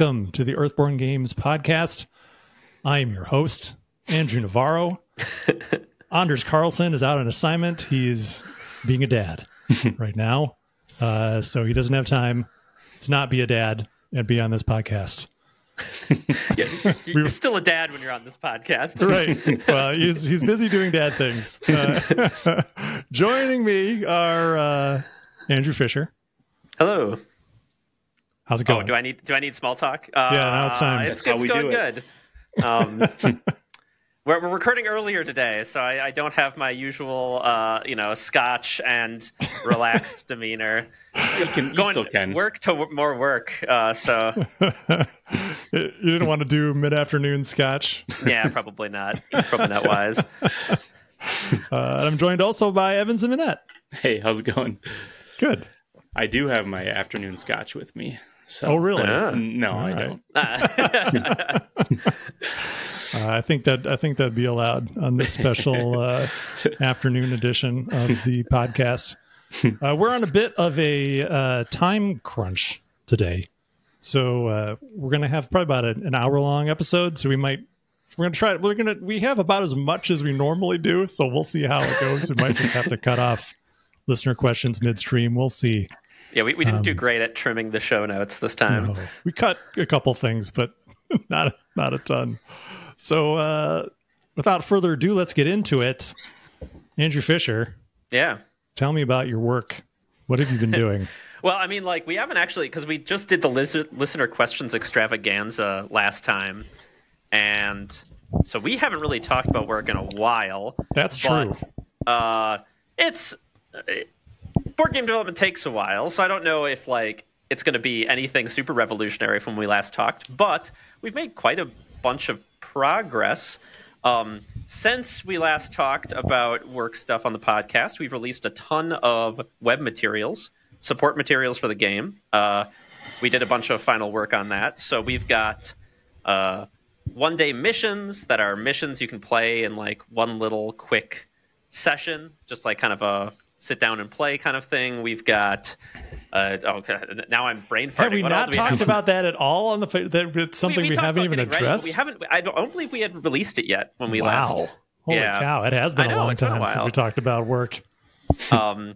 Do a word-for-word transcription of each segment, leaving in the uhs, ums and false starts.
Welcome to the Earthborn Games podcast. I am your host, Andrew Navarro. Anders Carlson is out on assignment. He's being a dad right now. Uh, so he doesn't have time to not be a dad and be on this podcast. Yeah, you're we, still a dad when you're on this podcast. Right. Well, he's, he's busy doing dad things. Uh, joining me are uh, Andrew Fisher. Hello. How's it going? Oh, do I need do I need small talk? Uh, yeah, now it's time. It's, it's going good. It. Um, we're, we're recording earlier today, so I, I don't have my usual, uh, you know, scotch and relaxed demeanor. You can, you going still can. Work to w- more work. Uh, so you didn't want to do mid-afternoon scotch? Yeah, probably not. Probably not wise. Uh, I'm joined also by Evans and Minette. Hey, how's it going? Good. I do have my afternoon scotch with me. So. Oh, really? Uh, no, I right. don't. uh, I think that I think that'd be allowed on this special uh, afternoon edition of the podcast. Uh, we're on a bit of a uh, time crunch today, so uh, we're going to have probably about a, an hour long episode. So we might we're going to try. We're going to we have about as much as we normally do, so we'll see how it goes. We might just have to cut off listener questions midstream. We'll see. Yeah, we, we didn't um, do great at trimming the show notes this time. No. We cut a couple things, but not, not a ton. So uh, without further ado, let's get into it. Andrew Fisher. Yeah. Tell me about your work. What have you been doing? Well, I mean, like, we haven't actually, because we just did the lizard, listener questions extravaganza last time. And so we haven't really talked about work in a while. That's but, true. Uh, it's... It, board game development takes a while, so I don't know if like it's going to be anything super revolutionary from when we last talked, but we've made quite a bunch of progress um, since we last talked about work stuff on the podcast. We've released a ton of web materials, support materials for the game. Uh, we did a bunch of final work on that, so we've got uh, one-day missions that are missions you can play in like one little quick session, just like kind of a sit down and play kind of thing. We've got uh oh, now I'm brain farting. Have we what not talked we about that at all on the that it's something we, we, we haven't even addressed? Right, we haven't. I don't, I don't believe we had released it yet when we wow. last. Wow! Holy yeah. cow! It has been I a know, long time a since we talked about work. um,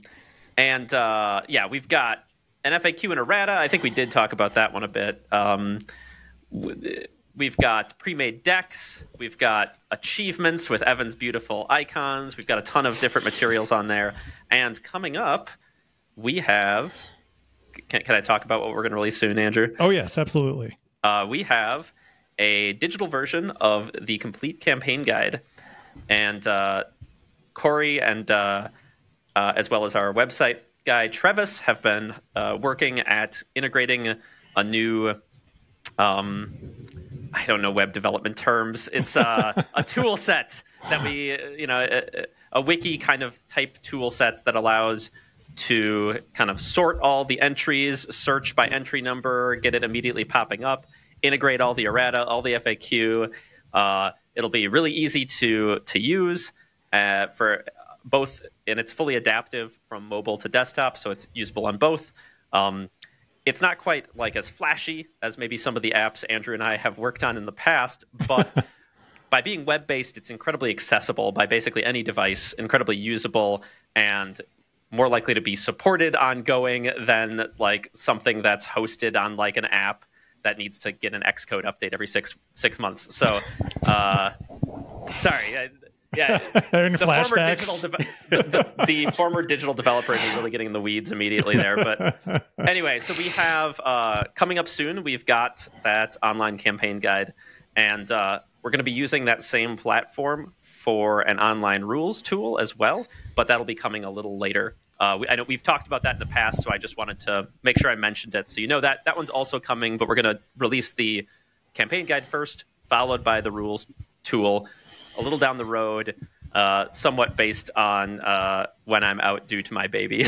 and uh, yeah, we've got an F A Q and errata. I think we did talk about that one a bit. Um, we've got pre-made decks. We've got achievements with Evan's beautiful icons. We've got a ton of different materials on there. And coming up, we have... Can, can I talk about what we're going to release soon, Andrew? Oh, yes, absolutely. Uh, we have a digital version of the complete campaign guide. And uh, Corey and uh, uh, as well as our website guy, Travis, have been uh, working at integrating a new... Um, I don't know web development terms. It's uh, a tool set that we, you know, a, a wiki kind of type tool set that allows to kind of sort all the entries, search by entry number, get it immediately popping up, integrate all the errata, all the F A Q. Uh, it'll be really easy to to use uh, for both, and it's fully adaptive from mobile to desktop, so it's usable on both. Um, It's not quite like as flashy as maybe some of the apps Andrew and I have worked on in the past, but by being web-based, it's incredibly accessible by basically any device, incredibly usable, and more likely to be supported ongoing than like something that's hosted on like an app that needs to get an Xcode update every six six months. So, uh, sorry. I, Yeah, the former, digital de- the, the, the former digital developer is really getting in the weeds immediately there. But anyway, so we have uh, coming up soon, we've got that online campaign guide. And uh, we're going to be using that same platform for an online rules tool as well. But that'll be coming a little later. Uh, we, I know we've talked about that in the past, so I just wanted to make sure I mentioned it. So you know that that one's also coming, but we're going to release the campaign guide first, followed by the rules tool a little down the road, uh, somewhat based on uh, when I'm out due to my baby.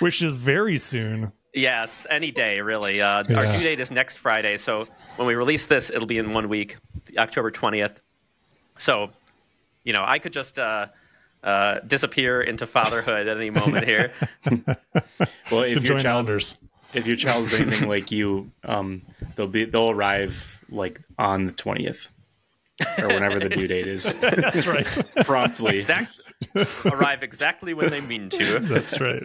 Which is very soon. Yes, any day, really. Uh, yeah. Our due date is next Friday, so when we release this, it'll be in one week, October twentieth. So, you know, I could just uh, uh, disappear into fatherhood at any moment here. Well, if your child, if your child is anything like you, um, they'll be they'll arrive like on the twentieth or whenever the due date is. That's right. Promptly. Exactly. Arrive exactly when they mean to. That's right.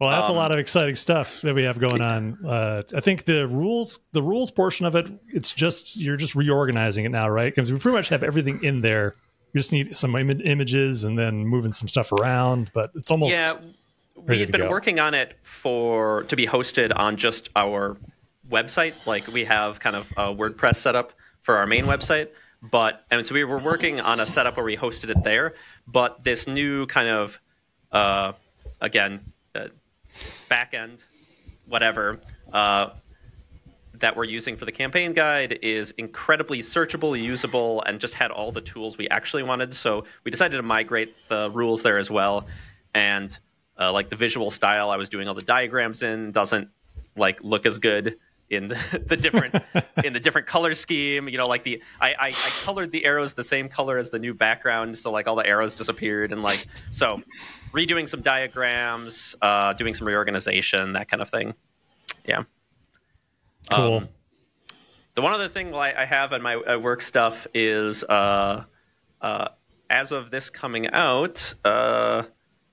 Well, that's um, a lot of exciting stuff that we have going on. Uh, I think the rules, the rules portion of it, it's just, you're just reorganizing it now, right? Because we pretty much have everything in there. You just need some Im- images and then moving some stuff around, but it's almost yeah. We've been go. working on it for to be hosted on just our website. Like we have kind of a WordPress setup for our main website, but and so we were working on a setup where we hosted it there. But this new kind of uh, again. Uh, back end, whatever, uh, that we're using for the campaign guide is incredibly searchable, usable, and just had all the tools we actually wanted. So we decided to migrate the rules there as well. And uh, like the visual style I was doing all the diagrams in doesn't like look as good in the, the different in the different color scheme. You know, like the I, I, I colored the arrows the same color as the new background, so like all the arrows disappeared and like so. Redoing some diagrams, uh, doing some reorganization, that kind of thing. Yeah. Cool. Um, the one other thing I, I have in my uh, work stuff is, uh, uh, as of this coming out, uh,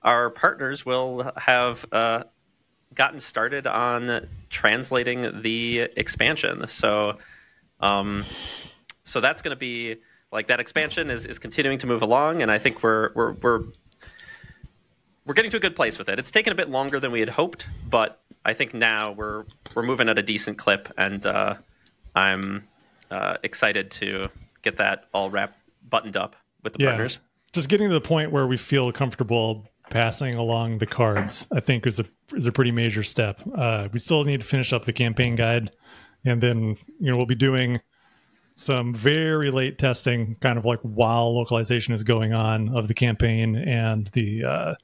our partners will have uh, gotten started on translating the expansion. So, um, so that's going to be like that expansion is, is continuing to move along, and I think we're we're we're We're getting to a good place with it. It's taken a bit longer than we had hoped, but I think now we're we're moving at a decent clip, and uh, I'm uh, excited to get that all wrapped, buttoned up with the yeah. partners. Just getting to the point where we feel comfortable passing along the cards, I think, is a is a pretty major step. Uh, we still need to finish up the campaign guide, and then you know we'll be doing some very late testing, kind of like while localization is going on of the campaign and the. Uh,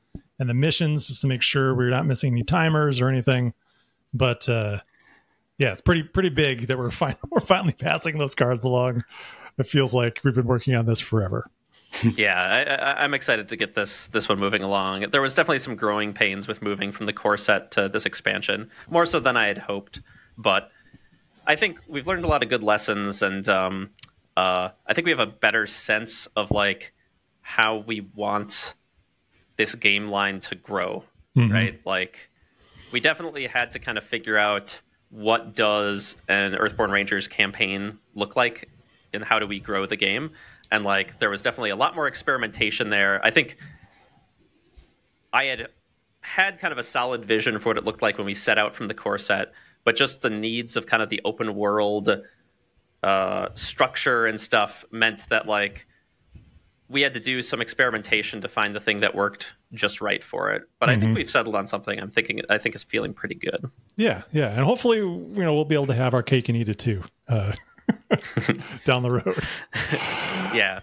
And the missions, just to make sure we're not missing any timers or anything. But uh, yeah, it's pretty pretty big that we're, fin- we're finally passing those cards along. It feels like we've been working on this forever. yeah, I, I, I'm excited to get this this one moving along. There was definitely some growing pains with moving from the core set to this expansion, more so than I had hoped. But I think we've learned a lot of good lessons, and um, uh, I think we have a better sense of like how we want this game line to grow, mm-hmm. right? Like we definitely had to kind of figure out what does an Earthborn Rangers campaign look like and how do we grow the game? And like, there was definitely a lot more experimentation there. I think I had had kind of a solid vision for what it looked like when we set out from the core set, but just the needs of kind of the open world uh, structure and stuff meant that like, we had to do some experimentation to find the thing that worked just right for it. But mm-hmm. I think we've settled on something I'm thinking, I think is feeling pretty good. Yeah. Yeah. And hopefully, you know, we'll be able to have our cake and eat it too, uh, down the road. yeah.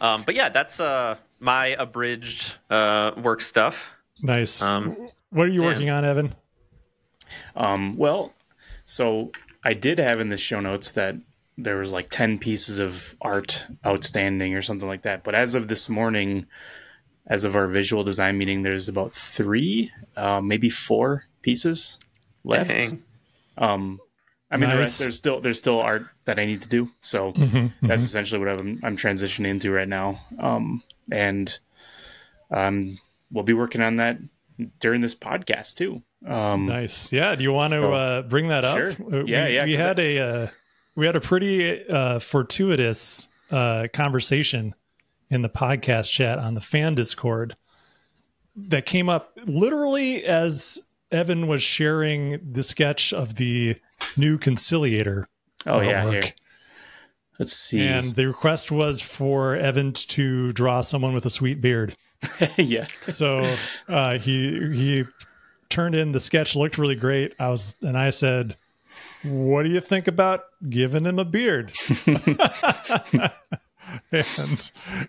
Um, but yeah, that's, uh, my abridged, uh, work stuff. Nice. Um, what are you yeah. working on, Evan? Um, well, so I did have in the show notes that there was like ten pieces of art outstanding or something like that. But as of this morning, as of our visual design meeting, there's about three, uh, maybe four pieces left. Dang. Um, I mean, nice. the rest, there's still, there's still art that I need to do. So mm-hmm, that's mm-hmm. essentially what I'm, I'm transitioning into right now. Um, and um, we'll be working on that during this podcast too. Um, nice. Yeah. Do you want to so, uh, bring that up? Sure. Yeah. We, yeah. We had I, a, uh, We had a pretty uh, fortuitous uh, conversation in the podcast chat on the fan Discord that came up literally as Evan was sharing the sketch of the new Conciliator. Oh, yeah. Here. Let's see. And the request was for Evan to draw someone with a sweet beard. yeah. So uh, he he turned in the sketch, looked really great. I was and I said, what do you think about giving him a beard? and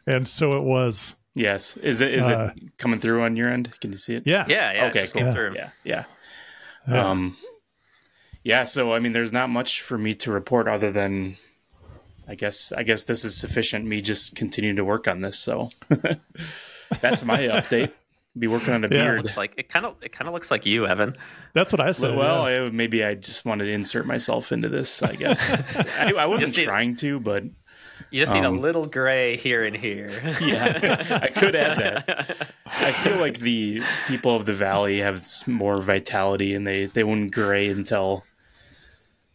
and so it was. Yes. Is it is uh, it coming through on your end? Can you see it? Yeah. Yeah. yeah okay. It just cool. came through. Yeah. Yeah. Yeah. Um, yeah. So I mean, there's not much for me to report other than, I guess I guess this is sufficient. Me just continuing to work on this. So that's my update. be working on a yeah, beard. It looks like it kind of it kind of looks like you, Evan. That's what I said. Well, yeah. I, maybe I just wanted to insert myself into this, I guess. I, I wasn't need, trying to, but you just um, need a little gray here and here. Yeah, I could add that. I feel like the people of the valley have more vitality, and they they wouldn't gray until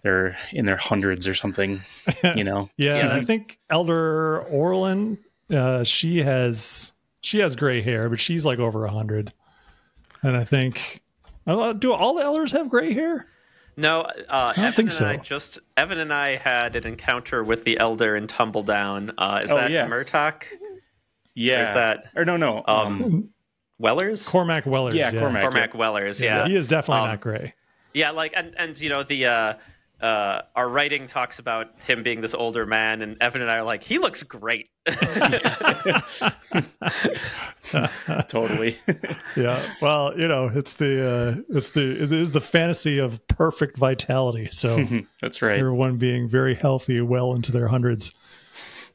they're in their hundreds or something. You know? yeah, yeah, I think Elder Orlin, uh, she has. She has gray hair, but she's like over one hundred. And I think... Do all the elders have gray hair? No, uh, I don't Evan think and so. I just, Evan and I had an encounter with the elder in Tumbledown. Uh, is oh, that yeah. Murtok? Yeah. Or is that... Or no, no. Um, um, Wellers? Cormac Wellers. Yeah, yeah. Cormac. Cormac yeah. Wellers, yeah. yeah. He is definitely um, not gray. Yeah, like, and, and you know, the... Uh, Uh, our writing talks about him being this older man, and Evan and I are like, he looks great. Totally. Yeah. Well, you know, it's the uh, it's the it is the fantasy of perfect vitality. So that's right. Everyone being very healthy, well into their hundreds.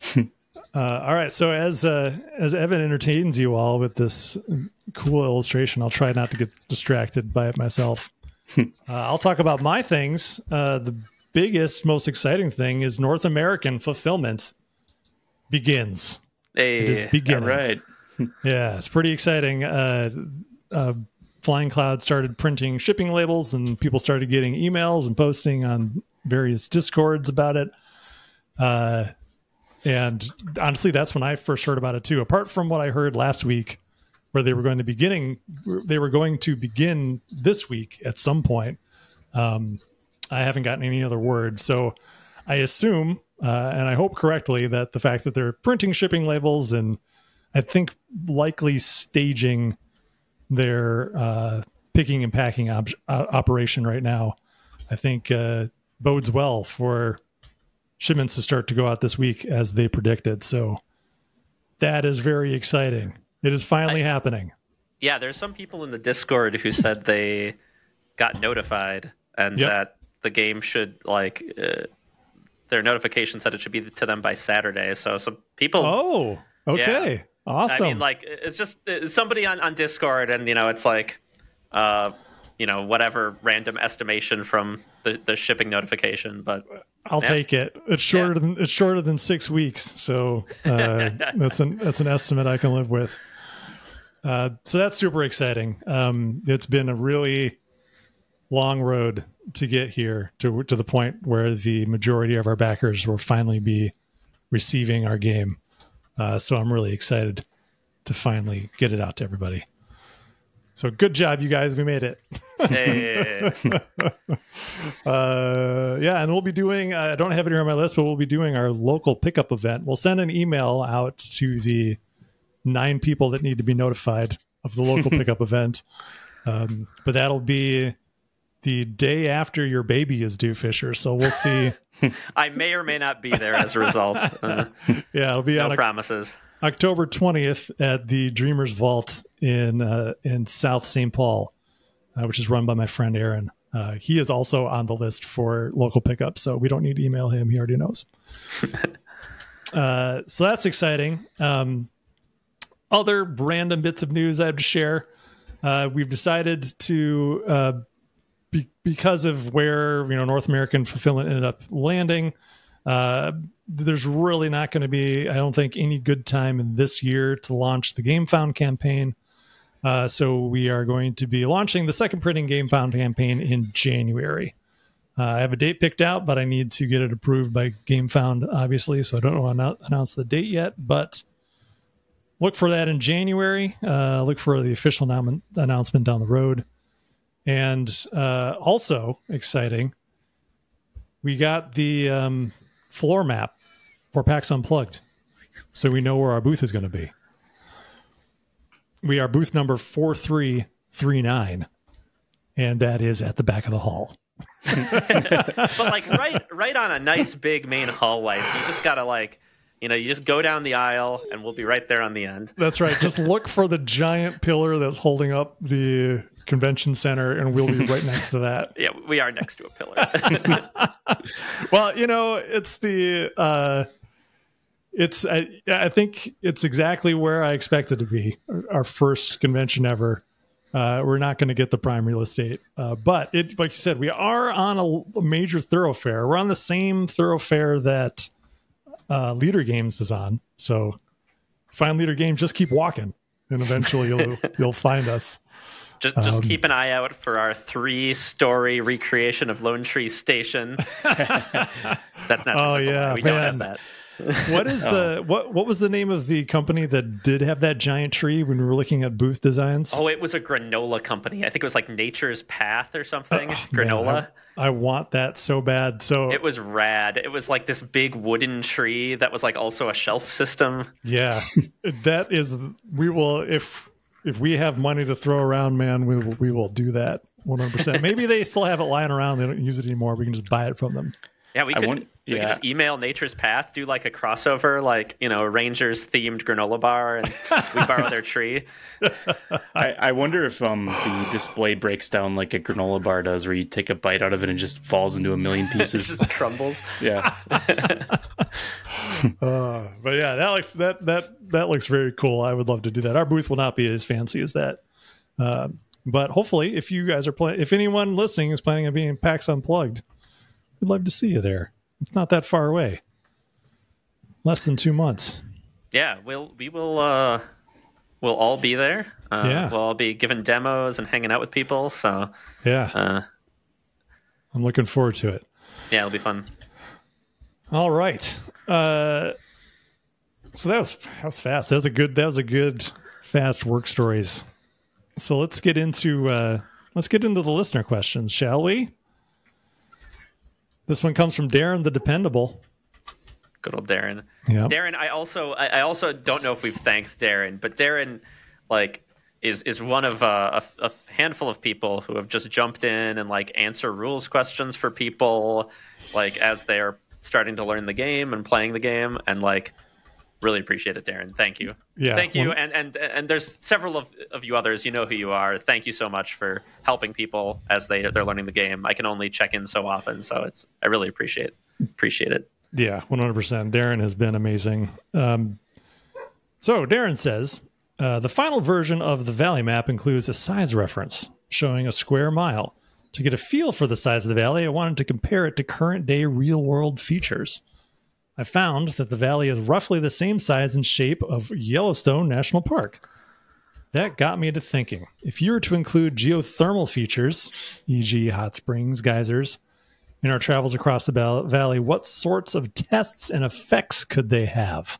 uh, all right. So as uh, as Evan entertains you all with this cool illustration, I'll try not to get distracted by it myself. Uh, I'll talk about my things. Uh, the biggest, most exciting thing is North American fulfillment begins. Hey, it is beginning. Right. Yeah, it's pretty exciting. Uh, uh, Flying Cloud started printing shipping labels, and people started getting emails and posting on various Discords about it. Uh, and honestly, that's when I first heard about it too. Apart from what I heard last week, where they were going to beginning, they were going to begin this week at some point. Um, I haven't gotten any other word, so I assume, uh, and I hope correctly, that the fact that they're printing shipping labels and I think likely staging their uh, picking and packing op- operation right now, I think uh, bodes well for shipments to start to go out this week as they predicted. So that is very exciting. It is finally I, happening. Yeah, there's some people in the Discord who said they got notified and yep. that the game should, like, uh, their notification said it should be to them by Saturday. So some people... Oh, okay. Yeah, awesome. I mean, like, it's just it's somebody on, on Discord, and, you know, it's like, uh, you know, whatever random estimation from the, the shipping notification, but... I'll yeah. take it. It's shorter yeah. than it's shorter than six weeks, so uh, that's an that's an estimate I can live with. Uh, so that's super exciting. Um, it's been a really long road to get here to to the point where the majority of our backers will finally be receiving our game. Uh, so I'm really excited to finally get it out to everybody. So good job, you guys. We made it. Hey. uh, yeah, and we'll be doing, uh, I don't have it here on my list, but we'll be doing our local pickup event. We'll send an email out to the nine people that need to be notified of the local pickup event. Um, but that'll be the day after your baby is due, Fisher. So we'll see. I may or may not be there as a result. Uh, yeah, it'll be no on promises. A, October twentieth at the Dreamers Vault in uh, in South Saint Paul, uh, which is run by my friend Aaron. Uh, he is also on the list for local pickup, so we don't need to email him. He already knows. uh, so that's exciting. Um, other random bits of news I have to share. Uh, we've decided to, uh, be- because of where you know North American fulfillment ended up landing, uh, there's really not going to be, I don't think, any good time in this year to launch the GameFound campaign. Uh, so we are going to be launching the second printing GameFound campaign in January. Uh, I have a date picked out, but I need to get it approved by GameFound, obviously. So I don't want to announce the date yet, but look for that in January. Uh, look for the official nom- announcement down the road. And uh, also exciting, we got the um, floor map for PAX Unplugged. So we know where our booth is going to be. We are booth number four three three nine, and that is at the back of the hall. But like right right on a nice big main hallway, so you just got to like, you know, you just go down the aisle, and we'll be right there on the end. That's right. Just look for the giant pillar that's holding up the convention center, and we'll be right next to that. Yeah, we are next to a pillar. Well, you know, it's the... Uh, it's I, I think it's exactly where I expected to be. Our first convention ever. Uh, we're not going to get the prime real estate, uh, but it, like you said, we are on a, a major thoroughfare. We're on the same thoroughfare that uh, Leader Games is on. So find Leader Games, just keep walking, and eventually you'll you'll find us. Just, just um, keep an eye out for our three-story recreation of Lone Tree Station. That's not. Oh yeah, we man. don't have that. What is oh. the what? What was the name of the company that did have that giant tree when we were looking at booth designs? Oh, it was a granola company. I think it was like Nature's Path or something. Oh, granola. Man, I, I want that so bad. So it was rad. It was like this big wooden tree that was like also a shelf system. Yeah, that is. We will if. If we have money to throw around, man, we will, we will do that one hundred percent. Maybe they still have it lying around. They don't use it anymore. We can just buy it from them. Yeah, we could, want, yeah. we could just email Nature's Path, do like a crossover, like, you know, Rangers-themed granola bar, and we borrow their tree. I, I wonder if um the display breaks down like a granola bar does, where you take a bite out of it and it just falls into a million pieces. It just crumbles. Yeah. Uh, but yeah, that looks that that that looks very cool. I would love to do that. Our booth will not be as fancy as that, uh, but hopefully, if you guys are planning, if anyone listening is planning on being in PAX Unplugged, we'd love to see you there. It's not that far away, less than two months. Yeah, we'll we will uh, we'll all be there. Uh, yeah, we'll all be giving demos and hanging out with people. So yeah, uh, I'm looking forward to it. Yeah, it'll be fun. All right. Uh, so that was that was fast. That was a good that was a good fast work stories. So let's get into uh, let's get into the listener questions, shall we? This one comes from Darren, the Dependable. Good old Darren. Yep. Darren, I also I, I also don't know if we've thanked Darren, but Darren like is is one of uh, a, a handful of people who have just jumped in and like answer rules questions for people like as they are starting to learn the game and playing the game, and like really appreciate it, Darren. Thank you. Yeah. Thank you. Well, and, and, and there's several of, of you others, you know who you are. Thank you so much for helping people as they, they're learning the game. I can only check in so often. So it's, I really appreciate, appreciate it. Yeah. one hundred percent. Darren has been amazing. Um, so Darren says, uh, the final version of the Valley map includes a size reference showing a square mile. To get a feel for the size of the valley, I wanted to compare it to current-day real-world features. I found that the valley is roughly the same size and shape of Yellowstone National Park. That got me to thinking. If you were to include geothermal features, for example hot springs, geysers, in our travels across the valley, what sorts of tests and effects could they have?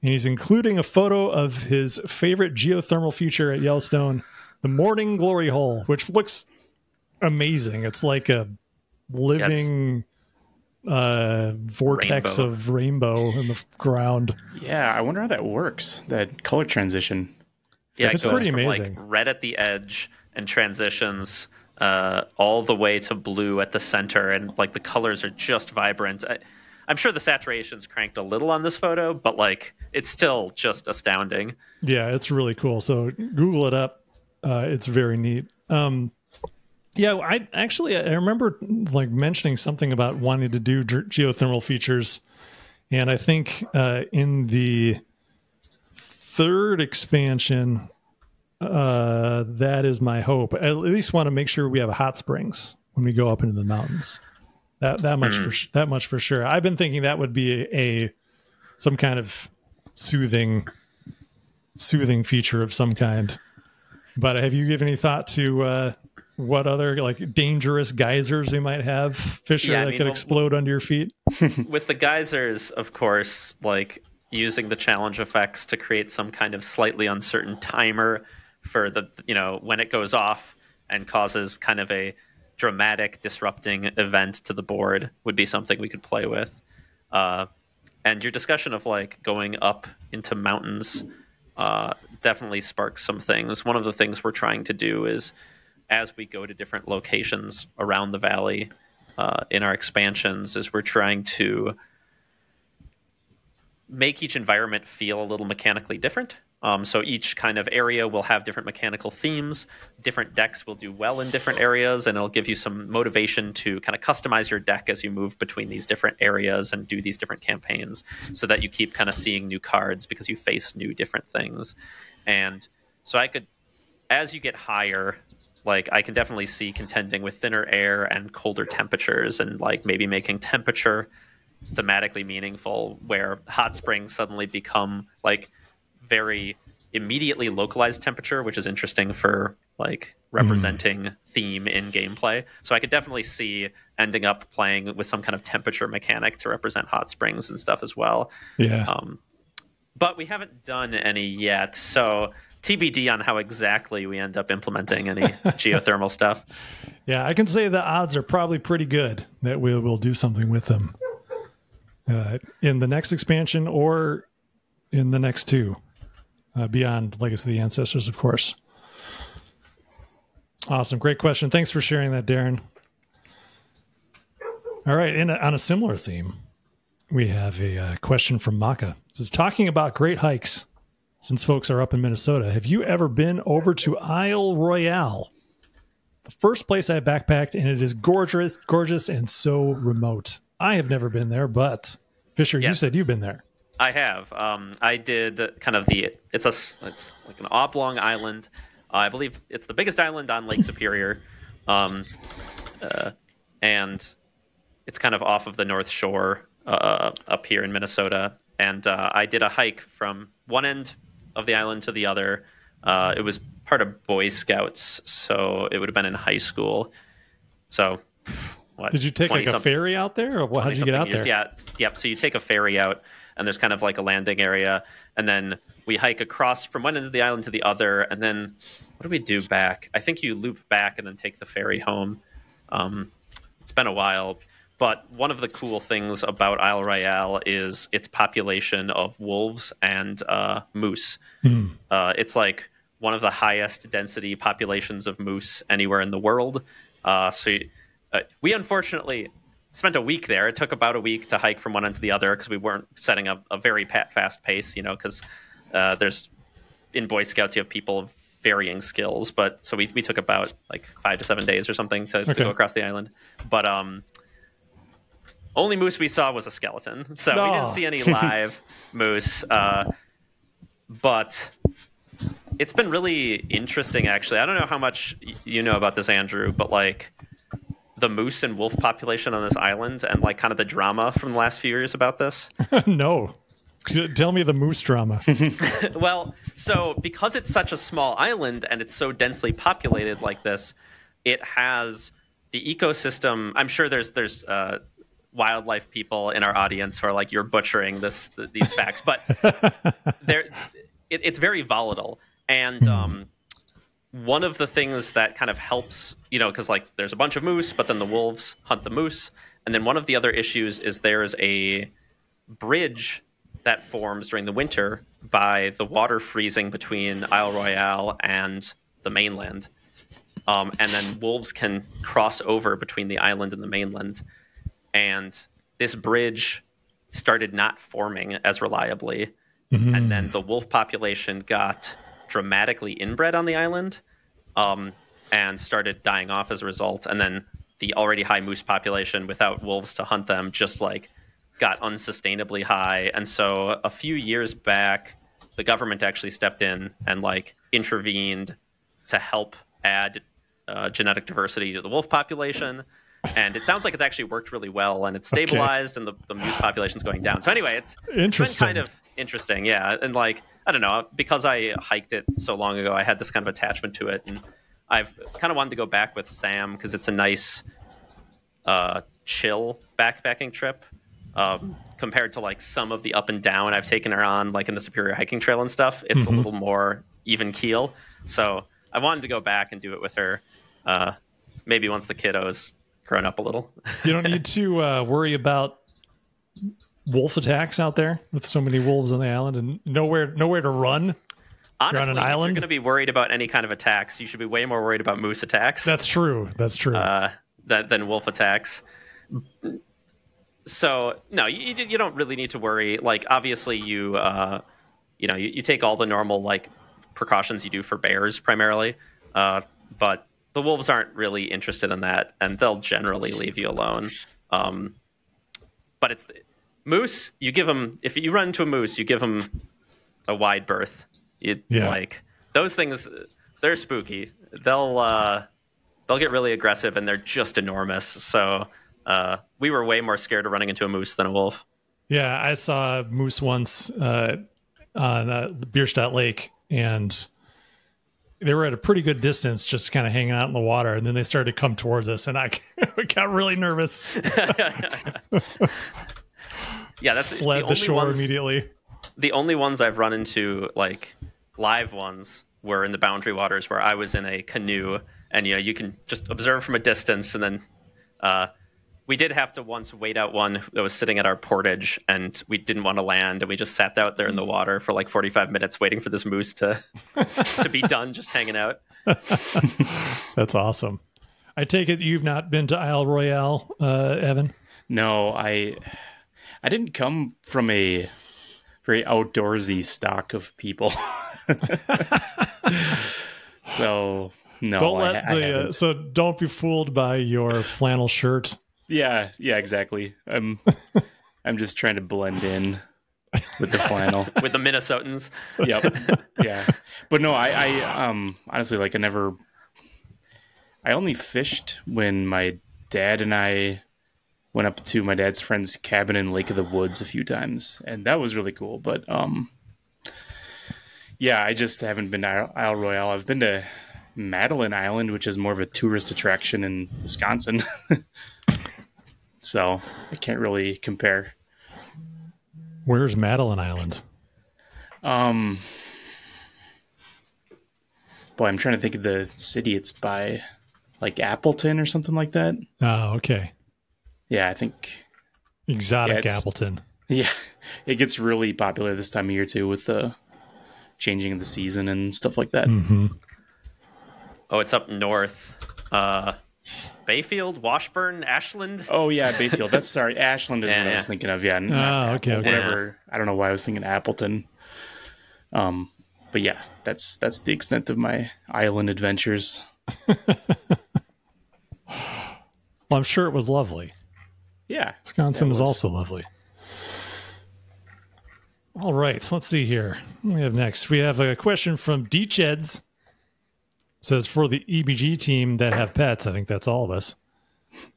And he's including a photo of his favorite geothermal feature at Yellowstone, the Morning Glory Hole, which looks amazing. It's like a living yes. uh vortex rainbow. of rainbow in the ground. Yeah, I wonder how that works, that color transition. Yeah, it's it pretty from amazing. Like red at the edge and transitions uh all the way to blue at the center, and like the colors are just vibrant. I, I'm sure the saturation's cranked a little on this photo, but like it's still just astounding. Yeah, it's really cool. So Google it up. Uh it's very neat. Um Yeah, I actually I remember like mentioning something about wanting to do ge- geothermal features, and I think uh, in the third expansion, uh, that is my hope. I at least want to make sure we have hot springs when we go up into the mountains. That that much for that much for sure. I've been thinking that would be a, a some kind of soothing, soothing feature of some kind. But have you given any thought to? Uh, What other like dangerous geysers we might have, Fisher, yeah, that mean, could well, explode under your feet? With the geysers, of course, like using the challenge effects to create some kind of slightly uncertain timer for the, you know, when it goes off and causes kind of a dramatic disrupting event to the board would be something we could play with. Uh, and your discussion of like going up into mountains uh, definitely sparks some things. One of the things we're trying to do is as we go to different locations around the valley uh, in our expansions, is we're trying to make each environment feel a little mechanically different. Um, so each kind of area will have different mechanical themes. Different decks will do well in different areas, and it'll give you some motivation to kind of customize your deck as you move between these different areas and do these different campaigns, so that you keep kind of seeing new cards because you face new different things. And so I could, as you get higher, like I can definitely see contending with thinner air and colder temperatures, and like maybe making temperature thematically meaningful, where hot springs suddenly become like very immediately localized temperature, which is interesting for like representing mm. theme in gameplay. So I could definitely see ending up playing with some kind of temperature mechanic to represent hot springs and stuff as well. Yeah. Um, but we haven't done any yet, so T B D on how exactly we end up implementing any geothermal stuff. Yeah, I can say the odds are probably pretty good that we will do something with them uh, in the next expansion or in the next two. Uh, beyond Legacy of the Ancestors, of course. Awesome. Great question. Thanks for sharing that, Darren. All right. And on a similar theme, we have a uh, question from Maka. This is talking about great hikes. Since folks are up in Minnesota, have you ever been over to Isle Royale? The first place I backpacked, and it is gorgeous, gorgeous, and so remote. I have never been there, but Fisher, yes. You said you've been there. I have. Um, I did kind of the, it's a, it's like an oblong island. Uh, I believe it's the biggest island on Lake Superior. Um, uh, and it's kind of off of the North Shore uh, up here in Minnesota. And uh, I did a hike from one end of the island to the other. Uh, it was part of Boy Scouts, so it would have been in high school. So what? Did you take like a ferry out there? Or what, how'd you get out years? there? Yeah. Yep. So you take a ferry out. And there's kind of like a landing area. And then we hike across from one end of the island to the other. And then what do we do back? I think you loop back and then take the ferry home. Um, it's been a while. But one of the cool things about Isle Royale is its population of wolves and uh, moose. Mm. Uh, it's like one of the highest density populations of moose anywhere in the world. Uh, so uh, we unfortunately spent a week there. It took about a week to hike from one end to the other because we weren't setting up a very fast pace, you know, because uh, there's in Boy Scouts, you have people of varying skills. But so we, we took about like five to seven days or something to, okay. to go across the island. But um, only moose we saw was a skeleton. So no. we didn't see any live moose. Uh, but it's been really interesting, actually. I don't know how much you know about this, Andrew, but like the moose and wolf population on this island and like kind of the drama from the last few years about this? No. Tell me the moose drama. Well, so because it's such a small island and it's so densely populated like this, it has the ecosystem. I'm sure there's there's uh, wildlife people in our audience who are like, you're butchering this th- these facts, but there it, it's very volatile. And um, one of the things that kind of helps, you know, because like there's a bunch of moose, but then the wolves hunt the moose. And then one of the other issues is there's a bridge that forms during the winter by the water freezing between Isle Royale and the mainland. Um, and then wolves can cross over between the island and the mainland. And this bridge started not forming as reliably. Mm-hmm. And then the wolf population got dramatically inbred on the island. Um, and started dying off as a result. And then the already high moose population without wolves to hunt them just like got unsustainably high. And so a few years back, the government actually stepped in and like intervened to help add uh, genetic diversity to the wolf population. And it sounds like it's actually worked really well, and it's stabilized okay. and the, the moose population's going down. So anyway, it's interesting. Been kind of interesting. Yeah. And like, I don't know, because I hiked it so long ago, I had this kind of attachment to it. And I've kind of wanted to go back with Sam because it's a nice, uh, chill backpacking trip um, compared to like some of the up and down I've taken her on, like in the Superior Hiking Trail and stuff. It's mm-hmm. a little more even keel. So I wanted to go back and do it with her. Uh, maybe once the kiddo's grown up a little. You don't need to uh, worry about wolf attacks out there with so many wolves on the island and nowhere, nowhere to run. Honestly, you're on an island? If you're going to be worried about any kind of attacks, you should be way more worried about moose attacks. That's true. That's true. Uh, that, than wolf attacks. So, no, you, you don't really need to worry. Like, obviously, you uh, you know, you, you take all the normal like precautions you do for bears primarily, uh, but the wolves aren't really interested in that, and they'll generally leave you alone. Um, but it's the moose. You give them, if you run into a moose, you give them a wide berth. You, yeah. Like those things, they're spooky. They'll uh, they'll get really aggressive, and they're just enormous. So uh, we were way more scared of running into a moose than a wolf. Yeah, I saw a moose once uh, on uh, the Bierstadt Lake, and they were at a pretty good distance, just kind of hanging out in the water, and then they started to come towards us, and I got really nervous. Yeah, that's fled the, the shore ones, immediately. The only ones I've run into, like live ones, were in the Boundary Waters, where I was in a canoe, and you know you can just observe from a distance, and then uh, we did have to once wait out one that was sitting at our portage, and we didn't want to land, and we just sat out there in the water for like forty-five minutes waiting for this moose to to be done just hanging out. That's awesome. I take it you've not been to Isle Royale, uh, Evan? No, I I didn't come from a very outdoorsy stock of people. So no, don't let I, I the, uh, so don't be fooled by your flannel shirt. Yeah, yeah, exactly. I'm I'm just trying to blend in with the flannel. With the Minnesotans. Yep. Yeah. But no, I, I um honestly like I never I only fished when my dad and I went up to my dad's friend's cabin in Lake of the Woods a few times, and that was really cool. But um, yeah, I just haven't been to Isle Royale. I've been to Madeline Island, which is more of a tourist attraction in Wisconsin. So I can't really compare. Where's Madeline Island? Um, boy, I'm trying to think of the city. It's by like Appleton or something like that. Oh, okay. Yeah, I think exotic yeah, Appleton. Yeah, it gets really popular this time of year too, with the changing of the season and stuff like that. Mm-hmm. Oh, it's up north. Uh, Bayfield, Washburn, Ashland. Oh yeah, Bayfield. That's sorry, Ashland is yeah, what yeah. I was thinking of. Yeah. Oh, okay. okay. Whatever. Yeah. I don't know why I was thinking Appleton. Um, but yeah, that's that's the extent of my island adventures. Well, I'm sure it was lovely. Yeah. Wisconsin was. is also lovely. All right. Let's see here. What do we have next? We have a question from D-Cheds. It says, for the E B G team that have pets, I think that's all of us,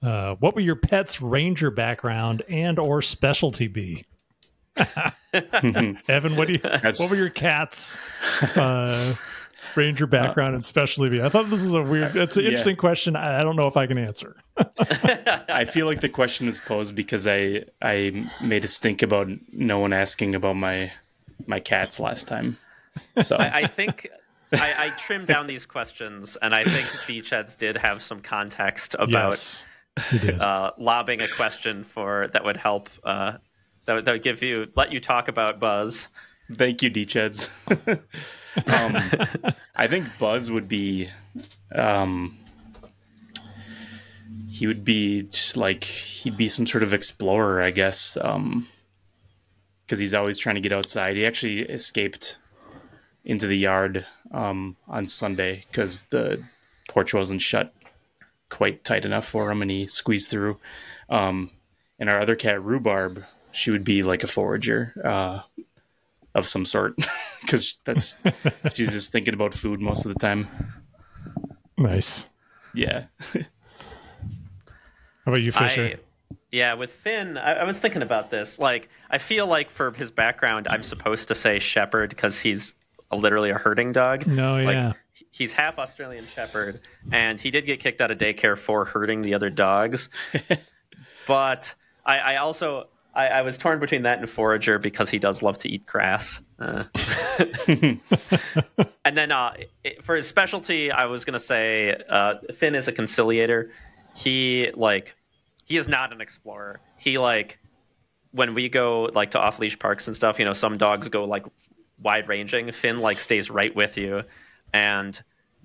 uh, what would your pet's ranger background and or specialty be? Evan, what do you, that's... what were your cat's uh, ranger background uh, and specialty be? I thought this was a weird, it's an yeah. interesting question. I, I don't know if I can answer. I feel like the question is posed because I I made a stink about no one asking about my my cats last time. So I, I think I, I trimmed down these questions, and I think Beachheads did have some context about yes, uh, lobbing a question for that would help uh, that would, that would give you let you talk about Buzz. Thank you, D-Cheds. um, I think Buzz would be, um, he would be just like, he'd be some sort of explorer, I guess, because um, he's always trying to get outside. He actually escaped into the yard um, on Sunday because the porch wasn't shut quite tight enough for him, and he squeezed through. Um, and our other cat, Rhubarb, she would be like a forager, uh, of some sort, because that's she's just thinking about food most of the time. Nice. Yeah. How about you, Fisher? I, yeah, with Finn, I, I was thinking about this. Like, I feel like for his background, I'm supposed to say shepherd because he's a, literally a herding dog. No, yeah. Like, he's half Australian shepherd, and he did get kicked out of daycare for herding the other dogs. But I, I also... I, I was torn between that and forager because he does love to eat grass. Uh, and then uh, it, for his specialty, I was going to say uh, Finn is a conciliator. He like he is not an explorer. He like when we go like to off leash parks and stuff, you know, some dogs go like wide ranging. Finn like stays right with you, and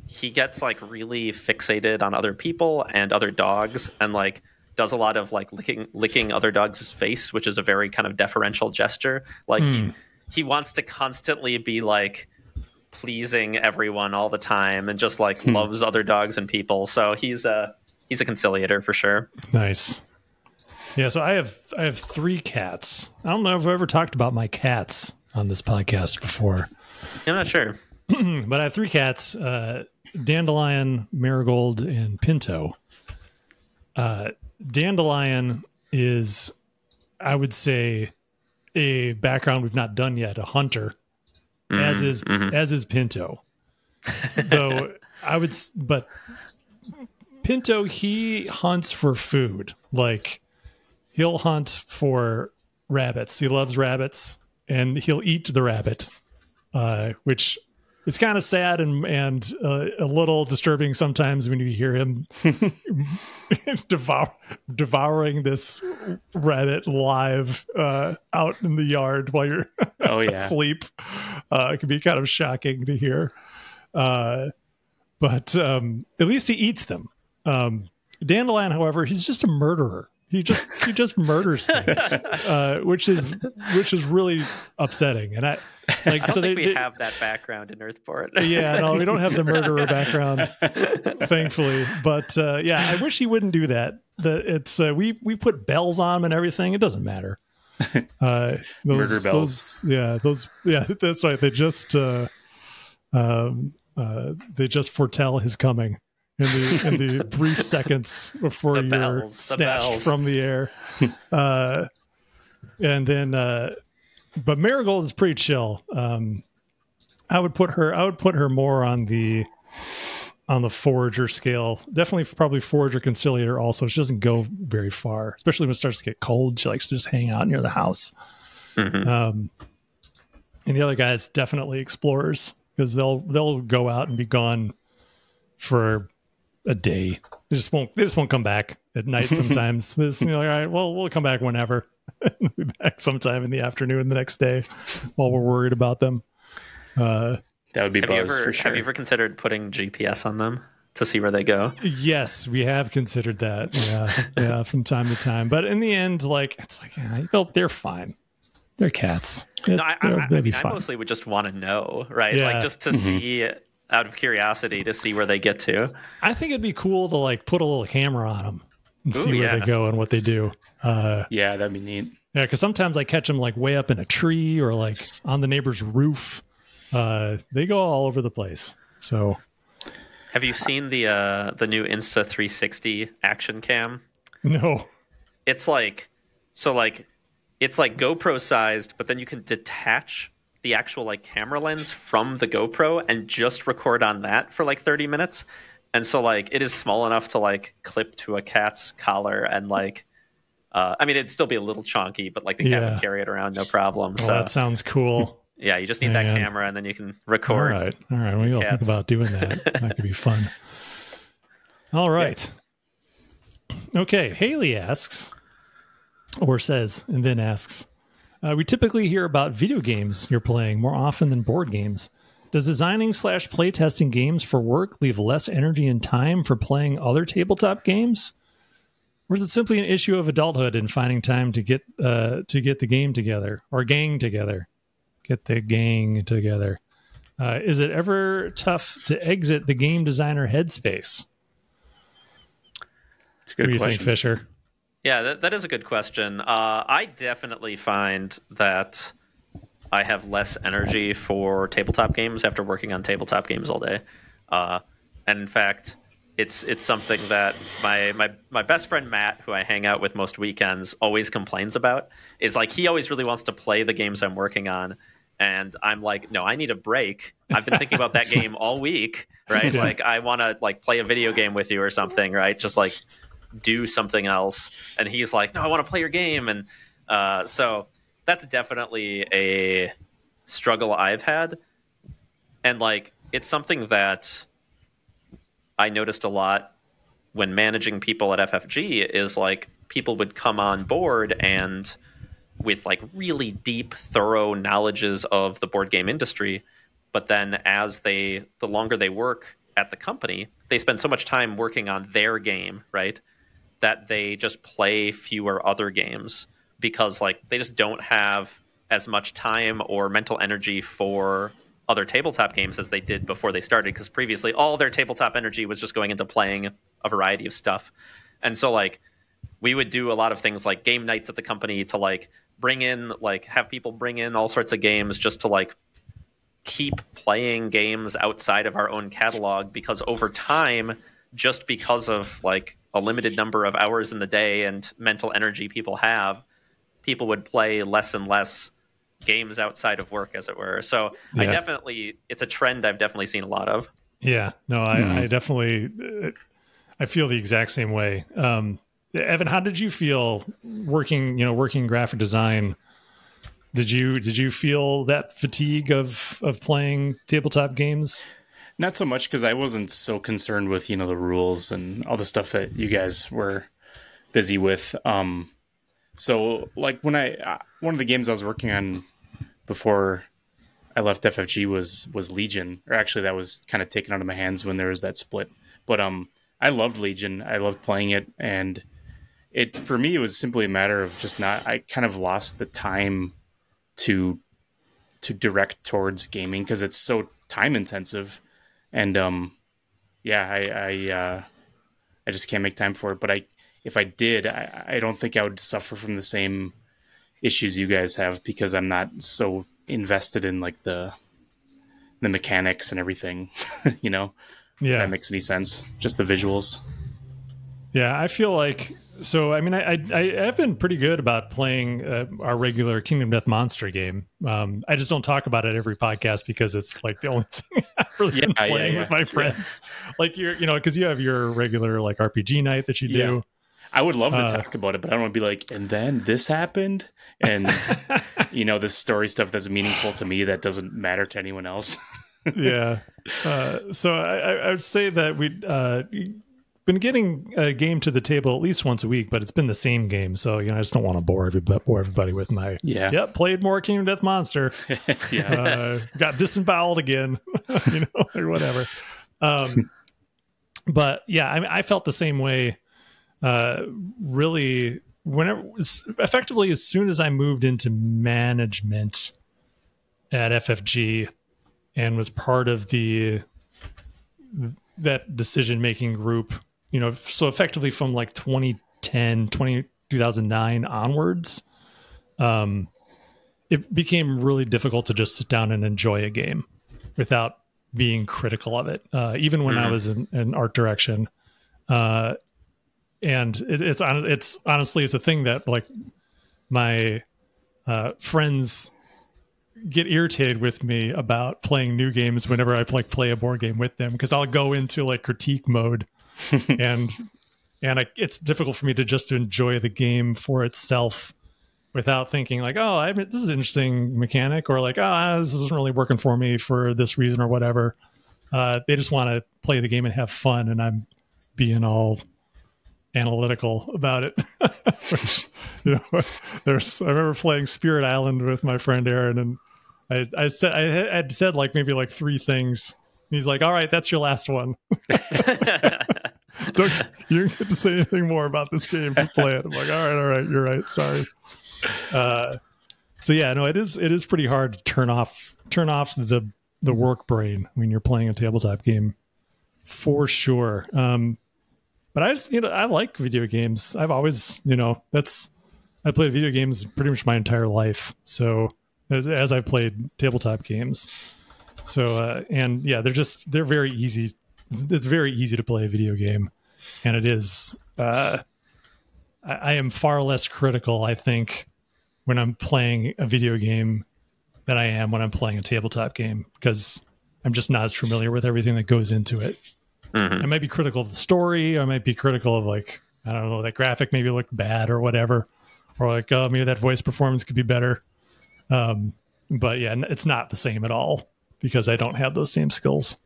he gets like really fixated on other people and other dogs, and like does a lot of like licking licking other dogs' face, which is a very kind of deferential gesture. Like mm. he he wants to constantly be like pleasing everyone all the time, and just like hmm. loves other dogs and people. So he's a he's a conciliator for sure. Nice. Yeah. So I have I have three cats. I don't know if I've ever talked about my cats on this podcast before. I'm not sure, but I have three cats: uh, Dandelion, Marigold, and Pinto. Uh, Dandelion is, I would say, a background we've not done yet, a hunter, mm, as is mm-hmm. as is Pinto. Though I would, but Pinto, he hunts for food. Like, he'll hunt for rabbits. He loves rabbits, and he'll eat the rabbit, uh, which it's kind of sad and and uh, a little disturbing sometimes when you hear him devour, devouring this rabbit live uh, out in the yard while you're oh, yeah. asleep. Uh, it can be kind of shocking to hear. Uh, but um, at least he eats them. Um, Dandelion, however, he's just a murderer. He just he just murders things, uh, which is which is really upsetting. And I like I don't so think they, we they, have that background in Earthport. Yeah, no, we don't have the murderer background, thankfully. But uh, yeah, I wish he wouldn't do that. The, it's uh, we we put bells on him and everything. It doesn't matter. Uh, those, Murder bells. Those, yeah, those. Yeah, that's right. They just uh, um, uh, they just foretell his coming. In the, in the brief seconds before the you're bells, snatched the from the air. Uh, and then, uh, but Marigold is pretty chill. Um, I would put her, I would put her more on the, on the forager scale. Definitely probably forager conciliator also. She doesn't go very far, especially when it starts to get cold. She likes to just hang out near the house. Mm-hmm. Um, and the other guys definitely explorers, because they'll, they'll go out and be gone for a day. They just won't. They just won't come back at night. Sometimes this, you know, like, all right, well, we'll come back whenever. We'll be back sometime in the afternoon the next day, while we're worried about them. Uh, that would be have Buzz you ever, for sure. Have you ever considered putting G P S on them to see where they go? Yes, we have considered that. Yeah, yeah, from time to time. But in the end, like it's like yeah, they're fine. They're cats. It, no, I, they're, I, they'd be I fine. Mostly would just want to know, right? Yeah. Like just to mm-hmm. see. Out of curiosity to see where they get to. I think it'd be cool to like put a little camera on them and Ooh, see where yeah. they go and what they do. Uh, yeah, that'd be neat. Yeah, because sometimes I catch them like way up in a tree or like on the neighbor's roof. Uh, they go all over the place. So, have you seen the uh, the new Insta three sixty action cam? No, it's like so like it's like GoPro sized, but then you can detach the actual like camera lens from the GoPro and just record on that for like thirty minutes. And so like it is small enough to like clip to a cat's collar and like uh I mean it'd still be a little chonky, but like the cat yeah. would carry it around no problem. Oh, so that sounds cool. Yeah, you just need Man. that camera and then you can record. All right. All right, we'll think about doing that. That could be fun. All right. Yeah. Okay, Haley asks or says and then asks, Uh, we typically hear about video games you're playing more often than board games. Does designing slash playtesting games for work leave less energy and time for playing other tabletop games? Or is it simply an issue of adulthood and finding time to get uh, to get the game together or gang together? Get the gang together. Uh, is it ever tough to exit the game designer headspace? That's a good question. What do you think, Fisher? Yeah, that, that is a good question. Uh, I definitely find that I have less energy for tabletop games after working on tabletop games all day. Uh, and in fact, it's it's something that my, my my best friend Matt, who I hang out with most weekends, always complains about. Is like he always really wants to play the games I'm working on. And I'm like, no, I need a break. I've been thinking about that game all week, right? Yeah. Like I want to like play a video game with you or something, right? Just like do something else. And he's like, no, I want to play your game. And uh so that's definitely a struggle I've had, and like it's something that I noticed a lot when managing people at F F G is like people would come on board and with like really deep, thorough knowledges of the board game industry, but then as they the longer they work at the company, they spend so much time working on their game, right, that they just play fewer other games because like they just don't have as much time or mental energy for other tabletop games as they did before they started, because previously all their tabletop energy was just going into playing a variety of stuff. And so like we would do a lot of things like game nights at the company to like bring in, like have people bring in all sorts of games just to like keep playing games outside of our own catalog, because over time, just because of like a limited number of hours in the day and mental energy people have, people would play less and less games outside of work, as it were. So yeah. I definitely, it's a trend I've definitely seen a lot of. Yeah, no, I, mm. I definitely, I feel the exact same way. Um, Evan, how did you feel working, you know, working graphic design? Did you, did you feel that fatigue of, of playing tabletop games? Not so much, because I wasn't so concerned with, you know, the rules and all the stuff that you guys were busy with. Um, so like when I, uh, one of the games I was working on before I left F F G was, was Legion, or actually that was kind of taken out of my hands when there was that split. But, um, I loved Legion. I loved playing it. And it, for me, it was simply a matter of just not, I kind of lost the time to, to direct towards gaming, because it's so time intensive. And, um, yeah, I, I, uh, I just can't make time for it. But I, if I did, I, I don't think I would suffer from the same issues you guys have, because I'm not so invested in like the, the mechanics and everything, you know? Yeah. If that makes any sense. Just the visuals. Yeah, I feel like, so, I mean, I, I, I have been pretty good about playing uh, our regular Kingdom Death Monster game. Um, I just don't talk about it every podcast because it's like the only thing I've really yeah, been playing yeah, yeah. with my friends. Yeah. Like you're, you know, because you have your regular like R P G night that you do. Yeah. I would love to uh, talk about it, but I don't want to be like, and then this happened. And, you know, this story stuff that's meaningful to me that doesn't matter to anyone else. yeah. Uh, so I, I would say that we uh, been getting a game to the table at least once a week, but it's been the same game. So, you know, I just don't want to bore everybody, bore everybody with my, yeah, yep, played more Kingdom Death Monster, yeah. uh, got disemboweled again, you know, or whatever. Um, but yeah, I mean, I felt the same way uh, really whenever, effectively as soon as I moved into management at F F G, and was part of the that decision-making group, you know, so effectively from like twenty ten, twenty, two thousand nine onwards, um, it became really difficult to just sit down and enjoy a game without being critical of it, uh, even when mm-hmm. I was in, in art direction. Uh, and it, it's it's honestly, it's a thing that like my uh, friends get irritated with me about playing new games whenever I like play a board game with them, because I'll go into like critique mode and and I, it's difficult for me to just enjoy the game for itself without thinking like, oh, I this is an interesting mechanic, or like, oh, this isn't really working for me for this reason or whatever. Uh, they just want to play the game and have fun, and I'm being all analytical about it. Which, you know, there's I remember playing Spirit Island with my friend Aaron, and I, I said I had said like maybe like three things, and he's like, all right, that's your last one. Don't, you don't get to say anything more about this game, to play it. I'm like, all right, all right, you're right, sorry. Uh, so yeah, no, it is it is pretty hard to turn off turn off the the work brain when you're playing a tabletop game, for sure. Um, but I just, you know, I like video games. I've always, you know, that's, I played video games pretty much my entire life. So as, as I've played tabletop games. So, uh, and yeah, they're just, they're very easy. It's very easy to play a video game. And it is, uh, I, I am far less critical, I think, when I'm playing a video game than I am when I'm playing a tabletop game, because I'm just not as familiar with everything that goes into it. Mm-hmm. I might be critical of the story. I might be critical of like, I don't know, that graphic maybe looked bad or whatever, or like, oh, maybe that voice performance could be better. Um, but yeah, it's not the same at all, because I don't have those same skills.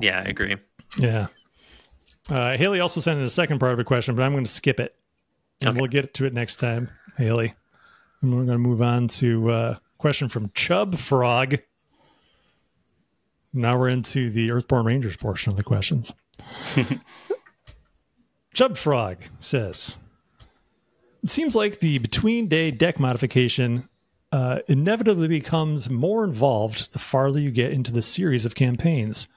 Yeah, I agree. Yeah. Uh, Haley also sent in a second part of a question, but I'm going to skip it, and okay. We'll get to it next time, Haley. And we're going to move on to a question from Chubb Frog. Now we're into the Earthborn Rangers portion of the questions. Chubb Frog says, It seems like the between-day deck modification uh, inevitably becomes more involved the farther you get into the series of campaigns.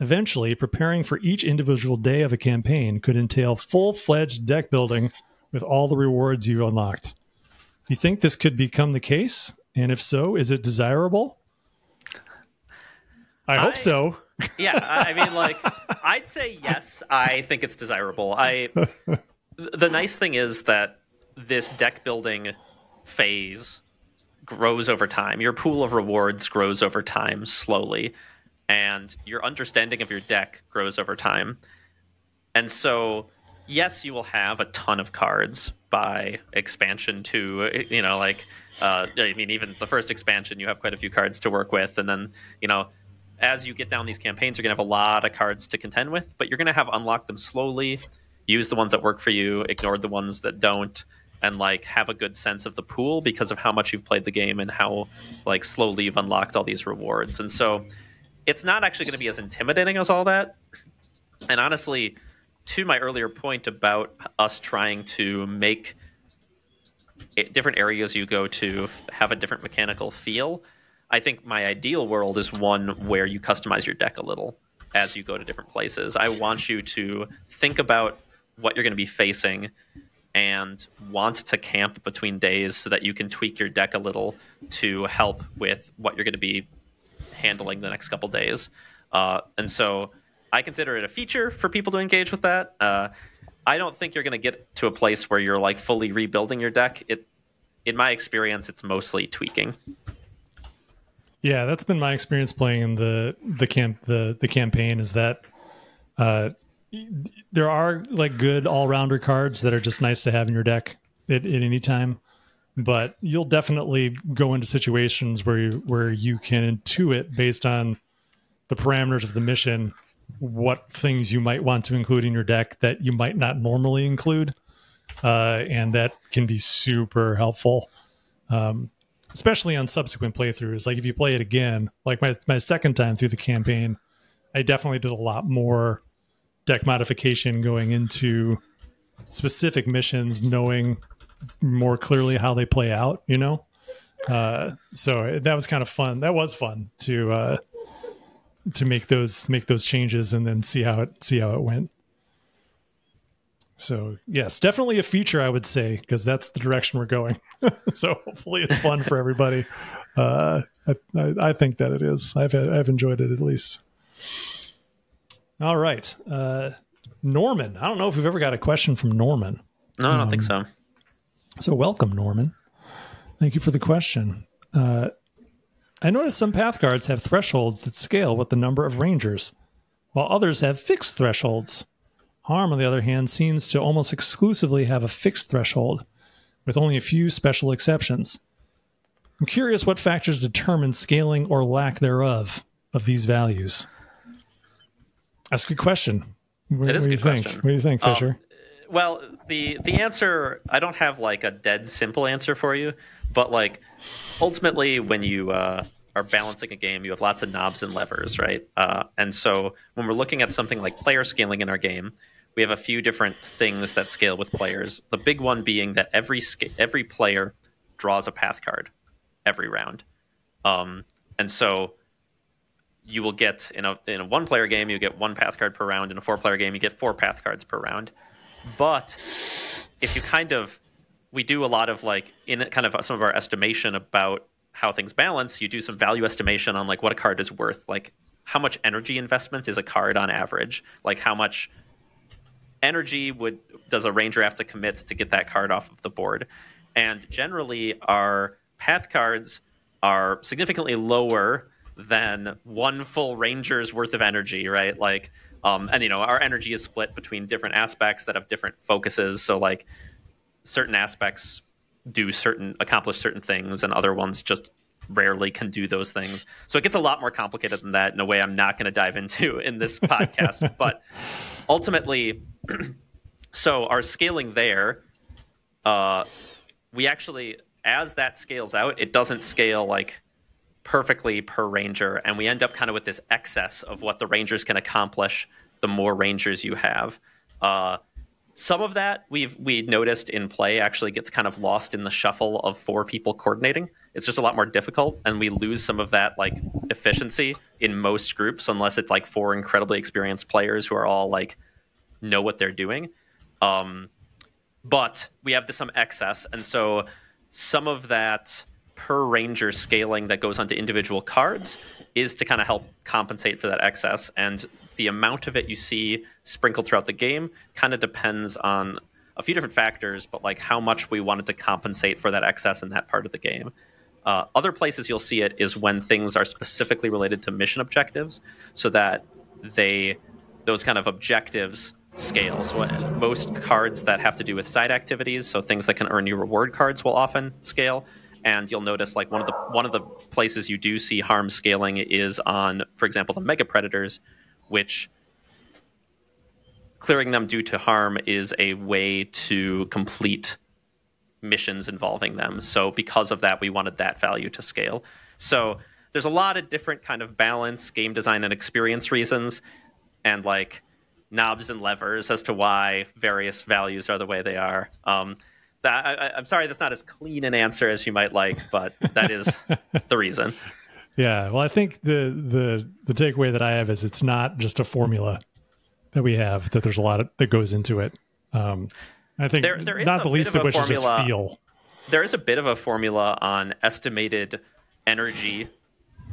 Eventually, preparing for each individual day of a campaign could entail full-fledged deck building with all the rewards you've unlocked. Do you think this could become the case? And if so, is it desirable? I, I hope so. Yeah, I mean, like, I'd say yes, I think it's desirable. I the nice thing is that this deck building phase grows over time. Your pool of rewards grows over time slowly, and your understanding of your deck grows over time. And so, yes, you will have a ton of cards by expansion two, you know, like, uh, I mean, even the first expansion, you have quite a few cards to work with. And then, you know, as you get down these campaigns, you're going to have a lot of cards to contend with, but you're going to have unlock them slowly, use the ones that work for you, ignore the ones that don't, and, like, have a good sense of the pool because of how much you've played the game and how, like, slowly you've unlocked all these rewards. And so it's not actually going to be as intimidating as all that. And honestly, to my earlier point about us trying to make it, different areas you go to have a different mechanical feel, I think my ideal world is one where you customize your deck a little as you go to different places. I want you to think about what you're going to be facing and want to camp between days so that you can tweak your deck a little to help with what you're going to be handling the next couple days. Uh, and so I consider it a feature for people to engage with that. Uh, I don't think you're going to get to a place where you're, like, fully rebuilding your deck. It, in my experience, it's mostly tweaking. Yeah, that's been my experience playing in the the camp the the campaign is that uh, there are, like, good all rounder cards that are just nice to have in your deck at, at any time, but you'll definitely go into situations where you, where you can intuit based on the parameters of the mission what things you might want to include in your deck that you might not normally include, uh, and that can be super helpful. Um, especially on subsequent playthroughs. Like, if you play it again, like my, my second time through the campaign, I definitely did a lot more deck modification going into specific missions, knowing more clearly how they play out, you know? Uh, so that was kind of fun. That was fun to, uh, to make those, make those changes and then see how it, see how it went. So, yes, definitely a feature, I would say, because that's the direction we're going. So hopefully it's fun for everybody. Uh, I, I, I think that it is. I've I've enjoyed it, at least. All right. Uh, Norman. I don't know if we've ever got a question from Norman. No, I don't um, think so. So welcome, Norman. Thank you for the question. Uh, I noticed some path guards have thresholds that scale with the number of rangers, while others have fixed thresholds. Harm, on the other hand, seems to almost exclusively have a fixed threshold, with only a few special exceptions. I'm curious what factors determine scaling or lack thereof of these values. That's a good question. What, that is what a good question. Think? What do you think, Fisher? Um, well, the the answer, I don't have, like, a dead simple answer for you, but, like, ultimately when you uh, are balancing a game, you have lots of knobs and levers, right? Uh, and so when we're looking at something like player scaling in our game, we have a few different things that scale with players. The big one being that every sca- every player draws a path card every round. Um, and so you will get, in a in a one-player game, you get one path card per round. In a four-player game, you get four path cards per round. But if you kind of, we do a lot of, like, in kind of some of our estimation about how things balance, you do some value estimation on, like, what a card is worth. Like, how much energy investment is a card on average? Like, how much energy would does a ranger have to commit to get that card off of the board? And generally, our path cards are significantly lower than one full ranger's worth of energy, right? Like, um, and, you know, our energy is split between different aspects that have different focuses. So, like, certain aspects do certain, accomplish certain things, and other ones just rarely can do those things. So it gets a lot more complicated than that in a way I'm not going to dive into in this podcast. But ultimately, so our scaling there, uh, we actually, as that scales out, it doesn't scale, like, perfectly per ranger. And we end up kind of with this excess of what the rangers can accomplish the more rangers you have. Uh, Some of that we've we noticed in play actually gets kind of lost in the shuffle of four people coordinating. It's just a lot more difficult, and we lose some of that like efficiency in most groups unless it's like four incredibly experienced players who are all like know what they're doing. Um, but we have some excess, and so some of that per ranger scaling that goes onto individual cards is to kind of help compensate for that excess, and the amount of it you see sprinkled throughout the game kind of depends on a few different factors, but like how much we wanted to compensate for that excess in that part of the game. Uh, other places you'll see it is when things are specifically related to mission objectives, so that they those kind of objectives scale. So most cards that have to do with side activities, so things that can earn you reward cards, will often scale. And you'll notice, like one of the one of the places you do see harm scaling is on, for example, the mega predators, which clearing them due to harm is a way to complete missions involving them. So because of that, we wanted that value to scale. So there's a lot of different kind of balance, game design, and experience reasons, and like knobs and levers as to why various values are the way they are. Um, that, I, I'm sorry that's not as clean an answer as you might like, but that is the reason. Yeah, well, I think the the the takeaway that I have is it's not just a formula that we have, that there's a lot of, that goes into it. Um, I think there, there is not the least of, of which is just feel. There is a bit of a formula on estimated energy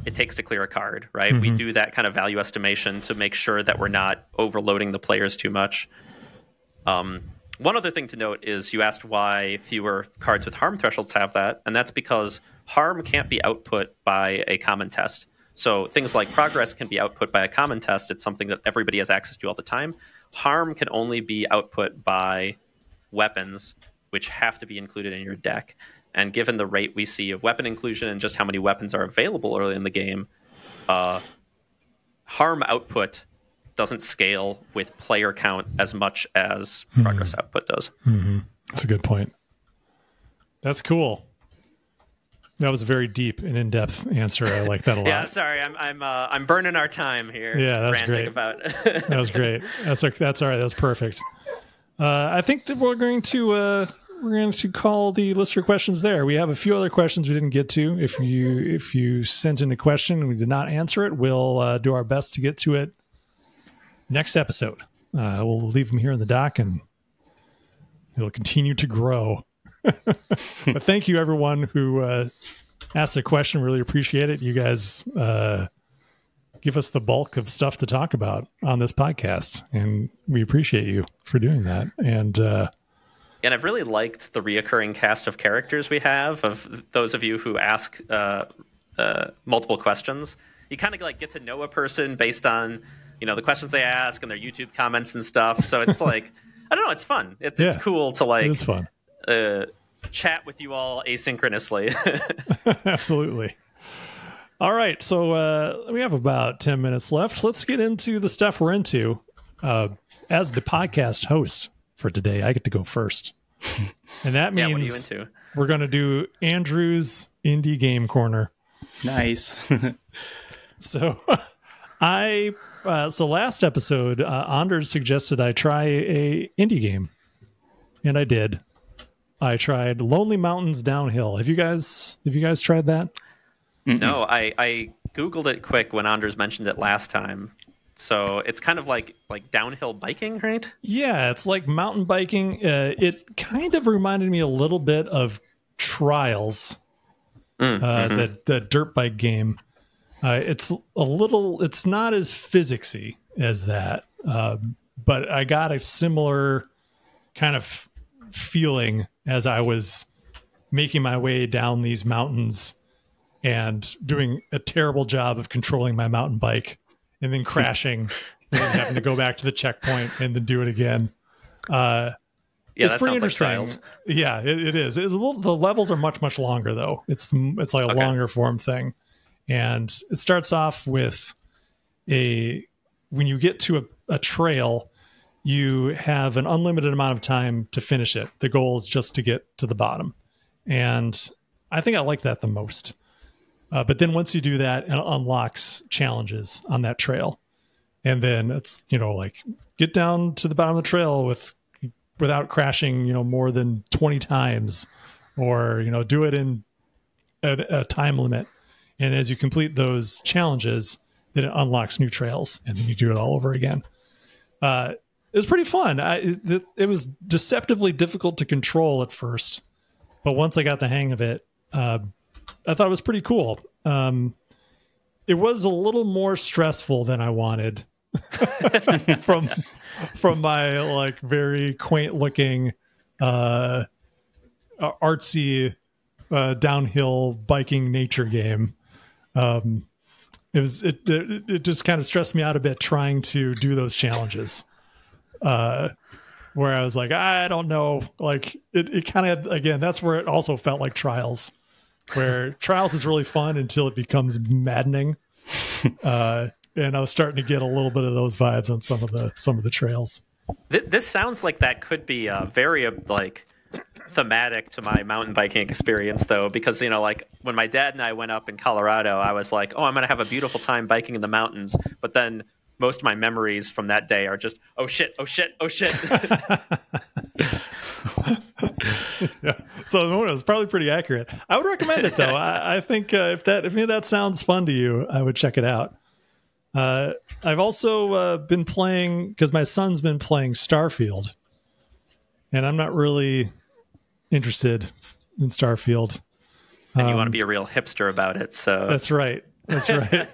it takes to clear a card, right? Mm-hmm. We do that kind of value estimation to make sure that we're not overloading the players too much. Um, one other thing to note is you asked why fewer cards with harm thresholds have that, and that's because harm can't be output by a common test. So things like progress can be output by a common test. It's something that everybody has access to all the time. Harm can only be output by weapons, which have to be included in your deck. And given the rate we see of weapon inclusion and just how many weapons are available early in the game, uh, harm output doesn't scale with player count as much as mm-hmm. progress output does. Mm-hmm. That's a good point. That's cool. That was a very deep and in-depth answer. I like that a lot. Yeah, sorry, I'm I'm uh, I'm burning our time here. Yeah, that's ranting great. About that was great. That's that's all right. That's perfect. Uh, I think that we're going to. Uh, We're going to call the list for questions there. We have a few other questions we didn't get to. If you if you sent in a question and we did not answer it, we'll uh, do our best to get to it next episode. Uh, we'll leave them here in the dock, and it'll continue to grow. But thank you, everyone who uh, asked a question. Really appreciate it. You guys uh, give us the bulk of stuff to talk about on this podcast, and we appreciate you for doing that. And uh, And I've really liked the reoccurring cast of characters we have, of those of you who ask uh, uh, multiple questions. You kind of like get to know a person based on, you know, the questions they ask and their YouTube comments and stuff. So it's like, I don't know, it's fun. It's yeah, it's cool to like it's fun. Uh, chat with you all asynchronously. Absolutely. All right. So uh, we have about ten minutes left. Let's get into the stuff we're into. Uh, as the podcast host for today, I get to go first. And that means yeah, what are you into? We're going to do Andrew's Indie Game Corner. Nice. So I, uh, so last episode, uh, Anders suggested I try a indie game. And I did. I tried Lonely Mountains Downhill. Have you guys, have you guys tried that? Mm-mm. No, I, I Googled it quick when Anders mentioned it last time. So it's kind of like like downhill biking, right? Yeah, it's like mountain biking. Uh, it kind of reminded me a little bit of Trials, mm, uh, mm-hmm. the, the dirt bike game. Uh, it's a little, it's not as physicsy as that, uh, but I got a similar kind of feeling as I was making my way down these mountains and doing a terrible job of controlling my mountain bike, and then crashing and then having to go back to the checkpoint and then do it again. Uh, yeah, it's that pretty sounds interesting. Like yeah, it, it is. It's a little, the levels are much, much longer, though. It's it's like a okay. longer form thing. And it starts off with a... When you get to a, a trail, you have an unlimited amount of time to finish it. The goal is just to get to the bottom. And I think I like that the most. Uh, but then once you do that, it unlocks challenges on that trail. And then it's, you know, like get down to the bottom of the trail with without crashing, you know, more than twenty times, or, you know, do it in a, a time limit. And as you complete those challenges, then it unlocks new trails, and then you do it all over again. Uh, it was pretty fun. I, it, it was deceptively difficult to control at first, but once I got the hang of it, uh, I thought it was pretty cool. Um, it was a little more stressful than I wanted from from my like very quaint looking uh, artsy uh, downhill biking nature game. Um, it was it, it it just kind of stressed me out a bit trying to do those challenges. Uh, where I was like, I don't know, like it, it kind of again that's where it also felt like Trials, where Trials is really fun until it becomes maddening. Uh, and I was starting to get a little bit of those vibes on some of the some of the trails. This sounds like that could be uh, very like thematic to my mountain biking experience, though, because, you know, like when my dad and I went up in Colorado, I was like, oh, I'm gonna have a beautiful time biking in the mountains, but then most of my memories from that day are just, oh shit, oh shit, oh shit. Yeah. So it was probably pretty accurate. I would recommend it, though. I, I think uh, if that if any of that sounds fun to you, I would check it out. Uh, I've also uh, been playing, because my son's been playing Starfield, and I'm not really interested in Starfield. And you um, want to be a real hipster about it, so that's right. That's right.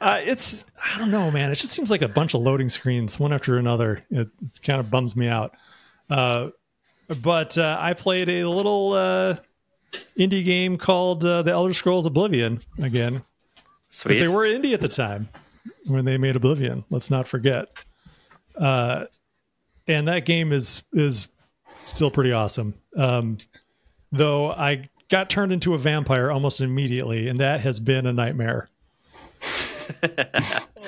Uh, it's, I don't know, man. It just seems like a bunch of loading screens, one after another. It, it kind of bums me out. Uh, but uh, I played a little uh, indie game called uh, The Elder Scrolls Oblivion again. Sweet. Because they were indie at the time when they made Oblivion. Let's not forget. Uh, and that game is is still pretty awesome. Um, though I got turned into a vampire almost immediately, and that has been a nightmare.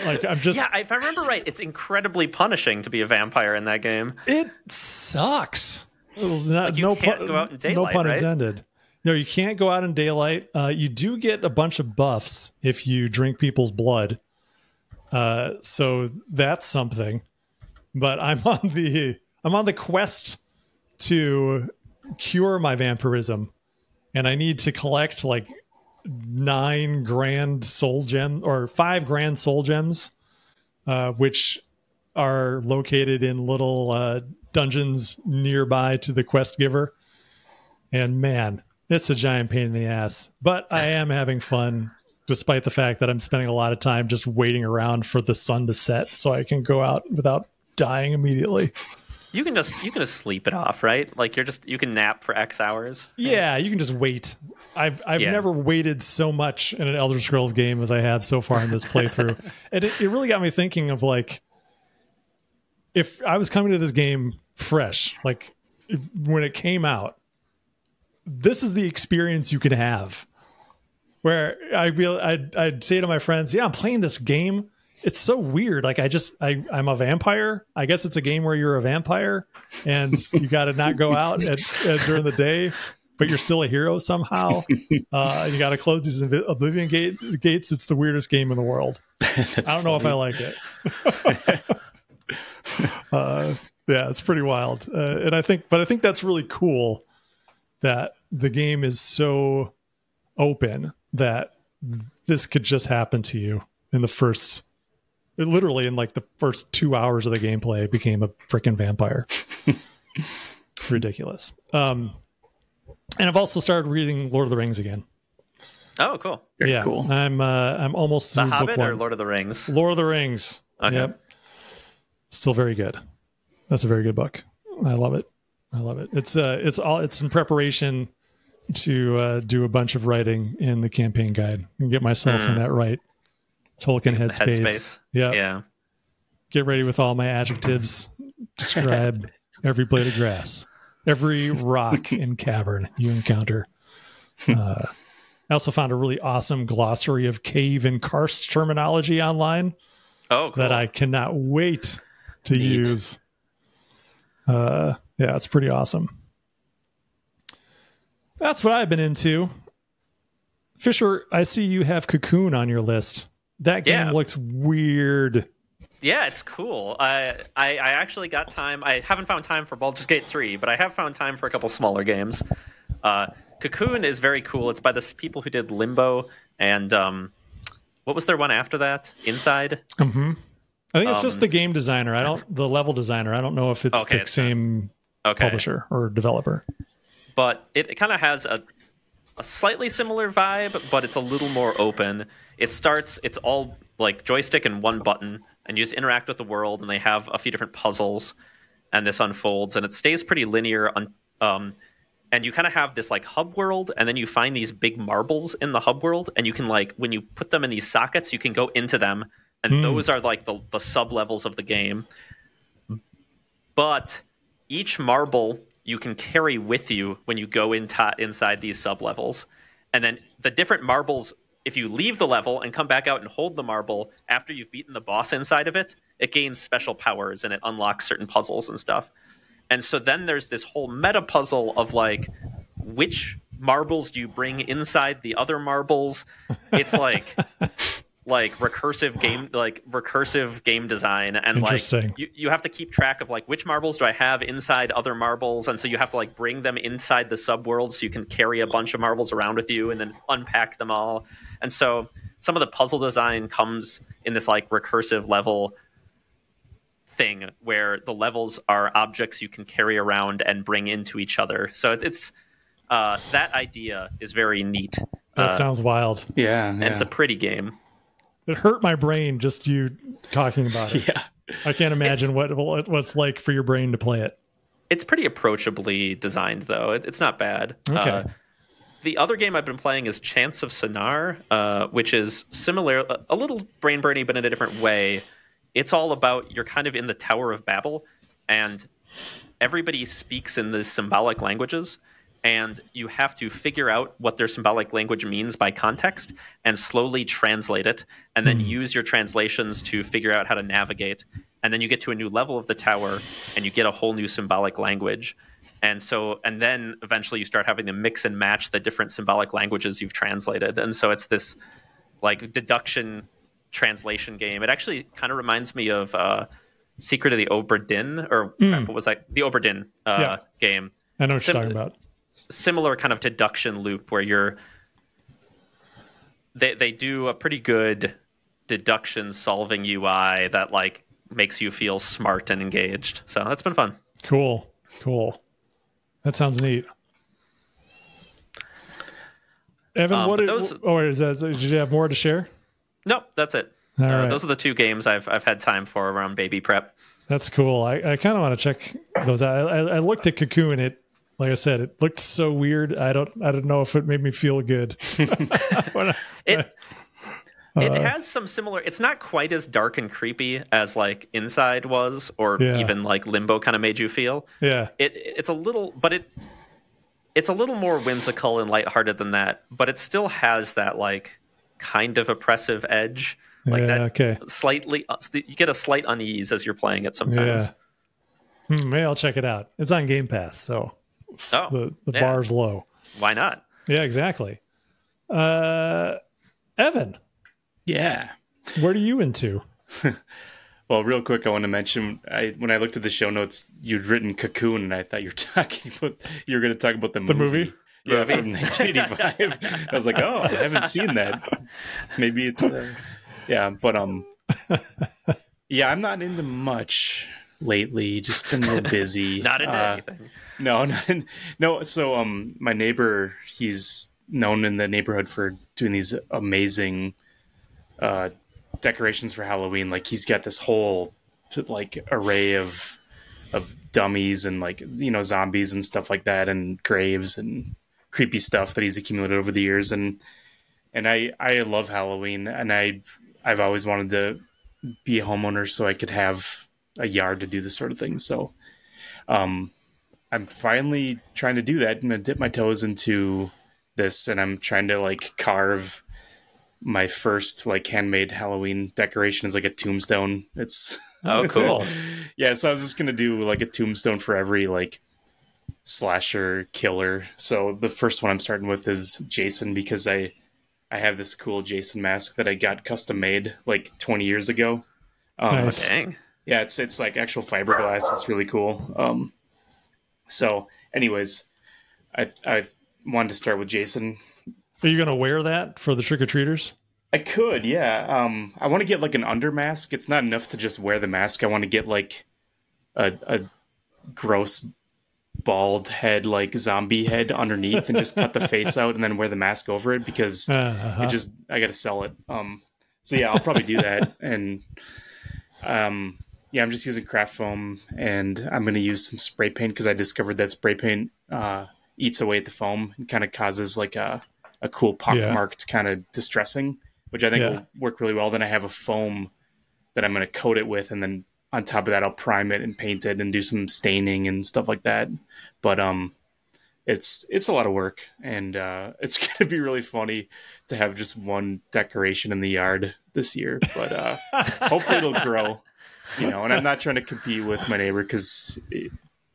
Like I'm just yeah. If I remember right, it's incredibly punishing to be a vampire in that game. It sucks. Not, like you no can't pu- go out in daylight. No pun right? intended. No, you can't go out in daylight. Uh, you do get a bunch of buffs if you drink people's blood. Uh, so that's something. But I'm on the I'm on the quest to cure my vampirism. And I need to collect like nine grand soul gem or five grand soul gems, uh, which are located in little uh, dungeons nearby to the quest giver. And man, it's a giant pain in the ass. But I am having fun, despite the fact that I'm spending a lot of time just waiting around for the sun to set so I can go out without dying immediately. You can just you can just sleep it off, right? Like you're just you can nap for X hours. Yeah, you can just wait. I've I've yeah. never waited so much in an Elder Scrolls game as I have so far in this playthrough, and it, it really got me thinking of like, if I was coming to this game fresh, like when it came out, this is the experience you could have. Where I'd be, I'd I'd say to my friends, "Yeah, I'm playing this game. It's so weird. Like I just, I, I'm a vampire. I guess it's a game where you're a vampire and you got to not go out at, at, during the day, but you're still a hero somehow. Uh, you got to close these Oblivion gate, gates. It's the weirdest game in the world. I don't funny. know if I like it. uh, yeah, it's pretty wild. Uh, and I think, but I think that's really cool that the game is so open that this could just happen to you in the first. It literally in like the first two hours of the gameplay, I became a freaking vampire. Ridiculous. Um, and I've also started reading Lord of the Rings again. Oh, cool. Very yeah, cool. I'm uh, I'm almost through book one. The Hobbit or Lord of the Rings? Lord of the Rings. Okay. Yep. Still very good. That's a very good book. I love it. I love it. It's uh, it's all it's in preparation to uh, do a bunch of writing in the campaign guide and get myself mm. in that right. Tolkien headspace. headspace. Yep. Yeah. Get ready with all my adjectives. Describe every blade of grass, every rock and cavern you encounter. Uh, I also found a really awesome glossary of cave and karst terminology online. Oh, cool. That I cannot wait to Neat. use. Uh, yeah, it's pretty awesome. That's what I've been into. Fisher, I see you have Cocoon on your list. That game yeah. looks weird. yeah, it's cool. Uh, I I actually got time. I haven't found time for Baldur's Gate three, but I have found time for a couple smaller games. Uh, Cocoon is very cool. It's by the people who did Limbo and um, what was their one after that? Inside. Mm-hmm. I think it's um, just the game designer. I don't the level designer. I don't know if it's okay, the it's same okay. publisher or developer. But it, it kind of has a a slightly similar vibe, but it's a little more open. It starts. It's all like joystick and one button, and you just interact with the world. And they have a few different puzzles, and this unfolds, and it stays pretty linear. Um, and you kind of have this like hub world, and then you find these big marbles in the hub world, and you can like when you put them in these sockets, you can go into them. And mm. those are like the, the sub-levels of the game. But each marble you can carry with you when you go in t- inside these sub-levels. And then the different marbles, if you leave the level and come back out and hold the marble after you've beaten the boss inside of it, it gains special powers and it unlocks certain puzzles and stuff. And so then there's this whole meta puzzle of like, which marbles do you bring inside the other marbles? It's like... like recursive game like recursive game design, and like you, you have to keep track of like which marbles do I have inside other marbles, and so you have to like bring them inside the subworld so you can carry a bunch of marbles around with you and then unpack them all. And so some of the puzzle design comes in this like recursive level thing where the levels are objects you can carry around and bring into each other. So it's, it's uh that idea is very neat. That uh, sounds wild. Yeah, and yeah. It's a pretty game. It hurt my brain just you talking about it. Yeah, I can't imagine it's, what what's like for your brain to play it. It's pretty approachably designed, though. It, it's not bad. Okay. Uh, the other game I've been playing is Chance of Sinar, uh, which is similar, a, a little brain burny, but in a different way. It's all about you're kind of in the Tower of Babel, and everybody speaks in these symbolic languages. And you have to figure out what their symbolic language means by context and slowly translate it, and then use your translations to figure out how to navigate. And then you get to a new level of the tower and you get a whole new symbolic language. And so, and then eventually you start having to mix and match the different symbolic languages you've translated. And so it's this like deduction translation game. It actually kind of reminds me of uh, Secret of the Obra Dinn, or mm. what was that? The Obra Dinn uh, yeah. game. I know what Sim- you're talking about. Similar kind of deduction loop where you're they they do a pretty good deduction solving U I that like makes you feel smart and engaged. So that's been fun. Cool. Cool. That sounds neat. Evan, um, what did, those, oh, is that, did you have more to share? No, that's it. Uh, right. Those are the two games I've I've had time for around baby prep. That's cool. I, I kind of want to check those out. I, I, I looked at Cocoon. It Like I said, it looked so weird. I don't, I don't know if it made me feel good. I, it uh, it has some similar. It's not quite as dark and creepy as like Inside was, or yeah. even like Limbo kind of made you feel. Yeah, it it's a little, but it it's a little more whimsical and lighthearted than that. But it still has that like kind of oppressive edge. Like yeah, that okay. slightly, you get a slight unease as you're playing it sometimes. Yeah. Hmm, maybe I'll check it out. It's on Game Pass, so. Oh, the the yeah. bar's low. Why not? Yeah, exactly. Uh, Evan. Yeah. What are you into? Well, real quick, I want to mention, I, when I looked at the show notes, you'd written Cocoon, and I thought you were talking about, you were going to talk about the movie. The movie? Yeah, movie. From nineteen eighty-five. I was like, oh, I haven't seen that. Maybe it's, uh, yeah, but, um, yeah, I'm not into much lately. Just been real busy. Not into uh, anything. No, not in, no. So, um, my neighbor, he's known in the neighborhood for doing these amazing, uh, decorations for Halloween. Like he's got this whole like array of, of dummies and like, you know, zombies and stuff like that, and graves and creepy stuff that he's accumulated over the years. And, and I, I love Halloween, and I, I've always wanted to be a homeowner so I could have a yard to do this sort of thing. So, um, I'm finally trying to do that. I'm gonna dip my toes into this, and I'm trying to like carve my first like handmade Halloween decoration as like a tombstone. It's oh cool. Yeah, so I was just gonna do like a tombstone for every like slasher killer. So the first one I'm starting with is Jason, because I I have this cool Jason mask that I got custom made like twenty years ago. Um, nice. Dang. Yeah, it's it's like actual fiberglass. It's really cool. Um, so, anyways, I I wanted to start with Jason. Are you gonna wear that for the trick or treaters? I could, yeah. Um, I want to get like an under mask. It's not enough to just wear the mask. I want to get like a a gross bald head, like zombie head underneath, and just cut the face out and then wear the mask over it because uh-huh. it just I gotta sell it. Um, so yeah, I'll probably do that. And um, yeah, I'm just using craft foam, and I'm gonna use some spray paint because I discovered that spray paint uh, eats away at the foam and kind of causes like a a cool pockmarked yeah. kind of distressing, which I think yeah. will work really well. Then I have a foam that I'm going to coat it with, and then on top of that, I'll prime it and paint it and do some staining and stuff like that. But um, it's it's a lot of work, and uh, it's going to be really funny to have just one decoration in the yard this year. But uh, hopefully it'll grow, you know. And I'm not trying to compete with my neighbor because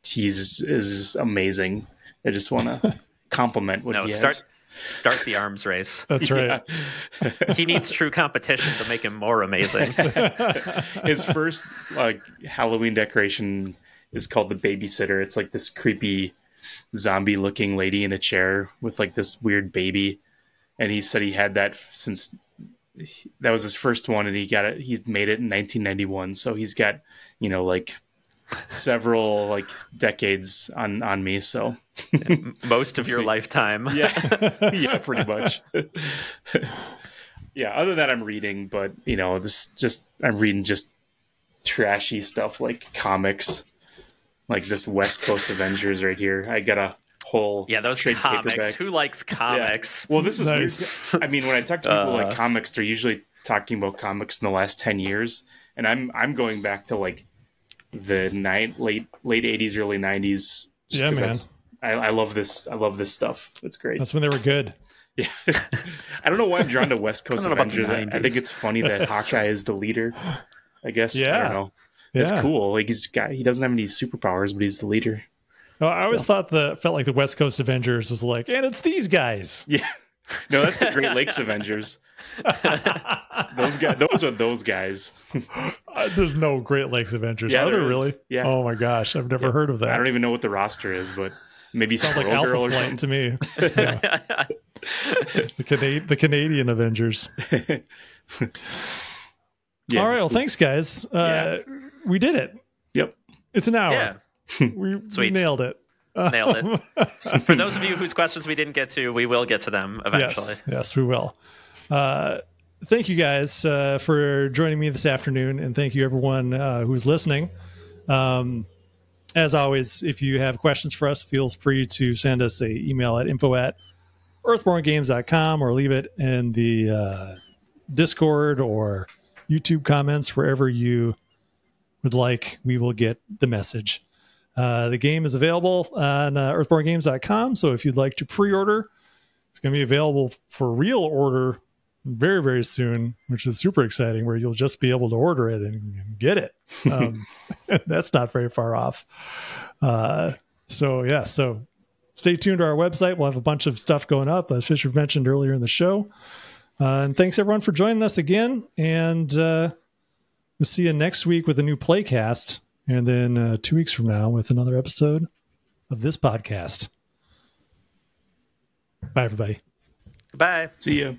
he's is amazing. I just want to compliment what no, he has. Start- Start the arms race. That's right. Yeah. He needs true competition to make him more amazing. His first like Halloween decoration is called the babysitter. It's like this creepy zombie-looking lady in a chair with like this weird baby, and he said he had that since he, that was his first one, and he got it. He's made it in nineteen ninety-one, so he's got you know like. several like decades on on me, so most of your lifetime. yeah yeah pretty much. Yeah other than that, I'm reading, but you know this just I'm reading just trashy stuff like comics, like this West Coast Avengers right here. I got a whole yeah those trade comics paperback. Who likes comics? Yeah. Well, this is nice. Weird. I mean, when I talk to people uh, like comics, they're usually talking about comics in the last ten years, and I'm I'm going back to like the night late late eighties, early nineties. Yeah, man. I, I love this. I love this stuff. It's great. That's when they were good. Yeah. I don't know why I'm drawn to West Coast Avengers. I, I think it's funny that Hawkeye is the leader, I guess. Yeah. I don't know. It's yeah. cool. Like he's got he doesn't have any superpowers, but he's the leader. No, I always so. thought that felt like the West Coast Avengers was like, and it's these guys. Yeah. No, that's the Great Lakes Avengers. Those guys, those are those guys. uh, there's no Great Lakes Avengers. Yeah, are there, there really? Yeah. Oh my gosh, I've never yeah. heard of that. I don't even know what the roster is, but maybe sounds Squirrel like Alpha Girl or something to me. Yeah. the, Cana- the Canadian Avengers. yeah, All right, well, cool. Thanks, guys. Uh, yeah. We did it. Yep, it's an hour. Yeah. we, we nailed it. Nailed it. For those of you whose questions we didn't get to, we will get to them eventually. Yes, yes we will. Uh, thank you guys uh, for joining me this afternoon, and thank you everyone uh, who's listening. Um, as always, if you have questions for us, feel free to send us an email at info at earthborngames dot com or leave it in the uh, Discord or YouTube comments, wherever you would like. We will get the message. Uh, the game is available on uh, earthborn games dot com, so if you'd like to pre-order, it's going to be available for real order very, very soon, which is super exciting, where you'll just be able to order it and get it. Um, that's not very far off. Uh, so, yeah, so stay tuned to our website. We'll have a bunch of stuff going up, as Fisher mentioned earlier in the show. Uh, and thanks, everyone, for joining us again, and uh, we'll see you next week with a new Playcast. And then uh, two weeks from now with another episode of this podcast. Bye, everybody. Bye. See you.